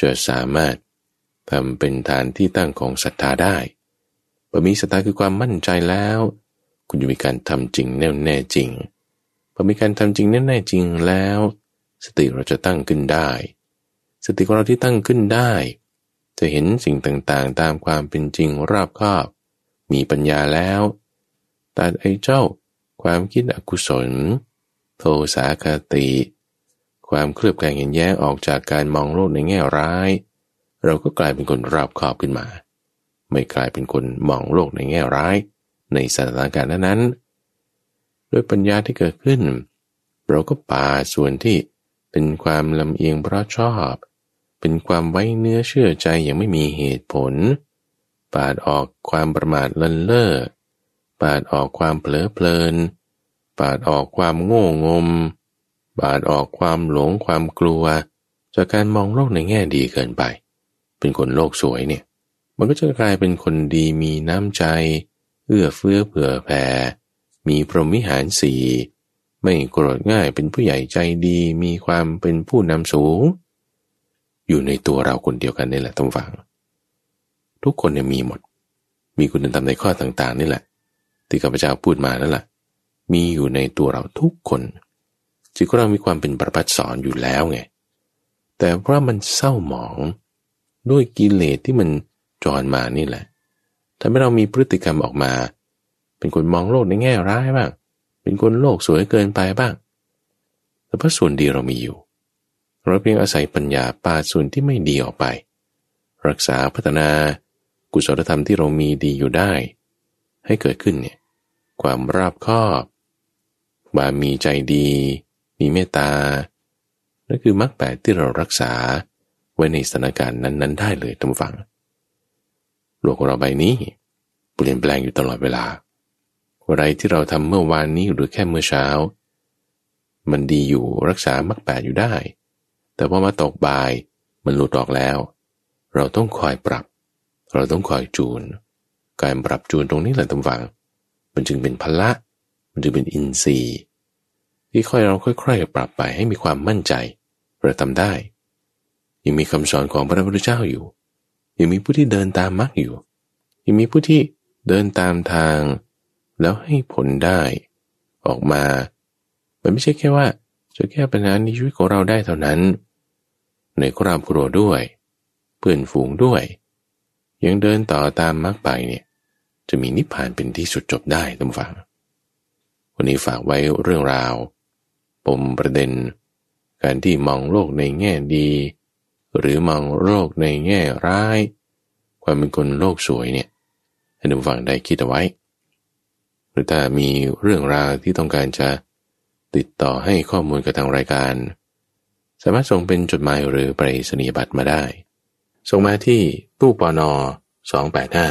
จะสามารถทำเป็นฐานที่ตั้งของศรัทธาได้พอมีศรัทธาคือความมั่นใจแล้วคุณจะมีการทำจริงแน่วแน่จริงพอมีการทำจริงแน่วแน่จริงแล้วสติเราจะตั้งขึ้นได้สติของเราที่ตั้งขึ้นได้จะเห็นสิ่งต่างๆตามความเป็นจริงรอบคอบมีปัญญาแล้วตัดไอ้เจ้าความคิดอกุศลโทสะคติความเคลือบแคลงเห็นแย้งออกจากการมองโลกในแง่ร้ายเราก็กลายเป็นคนรอบคอบขึ้นมาไม่กลายเป็นคนมองโลกในแง่ร้ายในสถานการณ์นั้น ด้วยปัญญาที่เกิดขึ้นเราก็ปาส่วนที่เป็นความลำเอียงเพราะชอบเป็นความไว้เนื้อเชื่อใจอย่างไม่มีเหตุผลปาดออกความประมาทเลินเล่อปาดออกความเผลอเพลินปาดออกความโง่งมปาดออกความหลงความกลัวจากการมองโลกในแง่ดีเกินไปเป็นคนโลกสวยเนี่ยมันก็จะกลายเป็นคนดีมีน้ำใจเอื้อเฟื้อเผื่อแผ่มีพรหมวิหารสีไม่โกรธง่ายเป็นผู้ใหญ่ใจดีมีความเป็นผู้นำสูงอยู่ในตัวเราคนเดียวกันนี่แหละท่านฟังทุกคนเนี่ยมีหมดมีคุณธรรมในข้อต่างๆนี่แหละที่ข้าพเจ้าพูดมานั่นแหละมีอยู่ในตัวเราทุกคนจิตของเรามีความเป็นประภัสสรอยู่แล้วไงแต่เพราะมันเศร้าหมองด้วยกิเลสที่มันจรมานี่แหละทำให้เรามีพฤติกรรมออกมาเป็นคนมองโลกในแง่ร้ายบ้างเป็นคนโลกสวยเกินไปบ้างแต่เพราะส่วนดีเรามีอยู่เราเพียงอาศัยปัญญาปาดส่วนที่ไม่ดีออกไปรักษาพัฒนากุศลธรรมที่เรามีดีอยู่ได้ให้เกิดขึ้นเนี่ยความรอบคอบบามีใจดีมีเมตตานั่นคือมรรคแปดที่เรารักษาไว้ในสถานการณ์นั้นๆได้เลยท่านผู้ฟังโลกของเราใบนี้เปลี่ยนแปลงอยู่ตลอดเวลาอะไรที่เราทำเมื่อวานนี้หรือแค่เมื่อเช้ามันดีอยู่รักษามรรคแปดอยู่ได้แต่พอมาตกบ่ายมันหลุดออกแล้วเราต้องคอยปรับเราต้องคอยจูนการปรับจูนตรงนี้แหละท่านผู้ฟังมันจึงเป็นพละมันจึงเป็นอินทรีย์ที่ค่อยเราค่อยๆปรับไปให้มีความมั่นใจเราทำได้ยังมีคำสอนของพระพุทธเจ้าอยู่ยังมีผู้ที่เดินตามมรรคอยู่ยังมีผู้ที่เดินตามทางแล้วให้ผลได้ออกมามันไม่ใช่แค่ว่าจะแก้ปัญหาในชีวิตของเราได้เท่านั้นในครอบครัวด้วยเพื่อนฝูงด้วยยังเดินต่อตามมรรคไปเนี่ยจะมีนิพพานเป็นที่สุดจบได้ท่านฟังวันนี้ฝากไว้เรื่องราวปมประเด็นการที่มองโลกในแง่ดีหรือมองโลกในแง่ร้ายความเป็นคนโลกสวยเนี่ยให้ท่านฟังได้คิดเอาไว้หรือถ้ามีเรื่องราวที่ต้องการจะติดต่อให้ข้อมูลกับทางรายการสามารถส่งเป็นจดหมายหรือไปรษณียบัตรมาได้ส่งมาที่ตู้ปนสองแปดห้า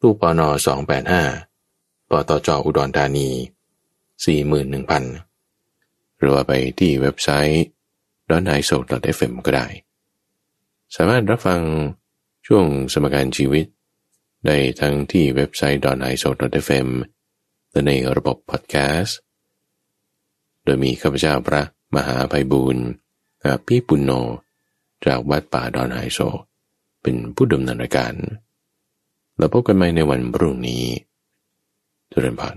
ตู้ปนสองแปดห้าปตจอุดรธานี สี่หมื่นหนึ่งพัน หรือว่าไปที่เว็บไซต์ ดอท ไอ โซ ดอท เอฟ เอ็ม ก็ได้สามารถรับฟังช่วงสมการชีวิตได้ทั้งที่เว็บไซต์ ดอท ไอ โซ ดอท เอฟ เอ็ม และในระบบพอดแคสต์โดยมีข้าพเจ้าพระมหาไพบูลย์อภิปุณโญจากวัดป่าดอนไฮโซเป็นผู้ดำเนินรายการแล้วพบกันใหม่ในวันพรุ่งนี้เจริญพร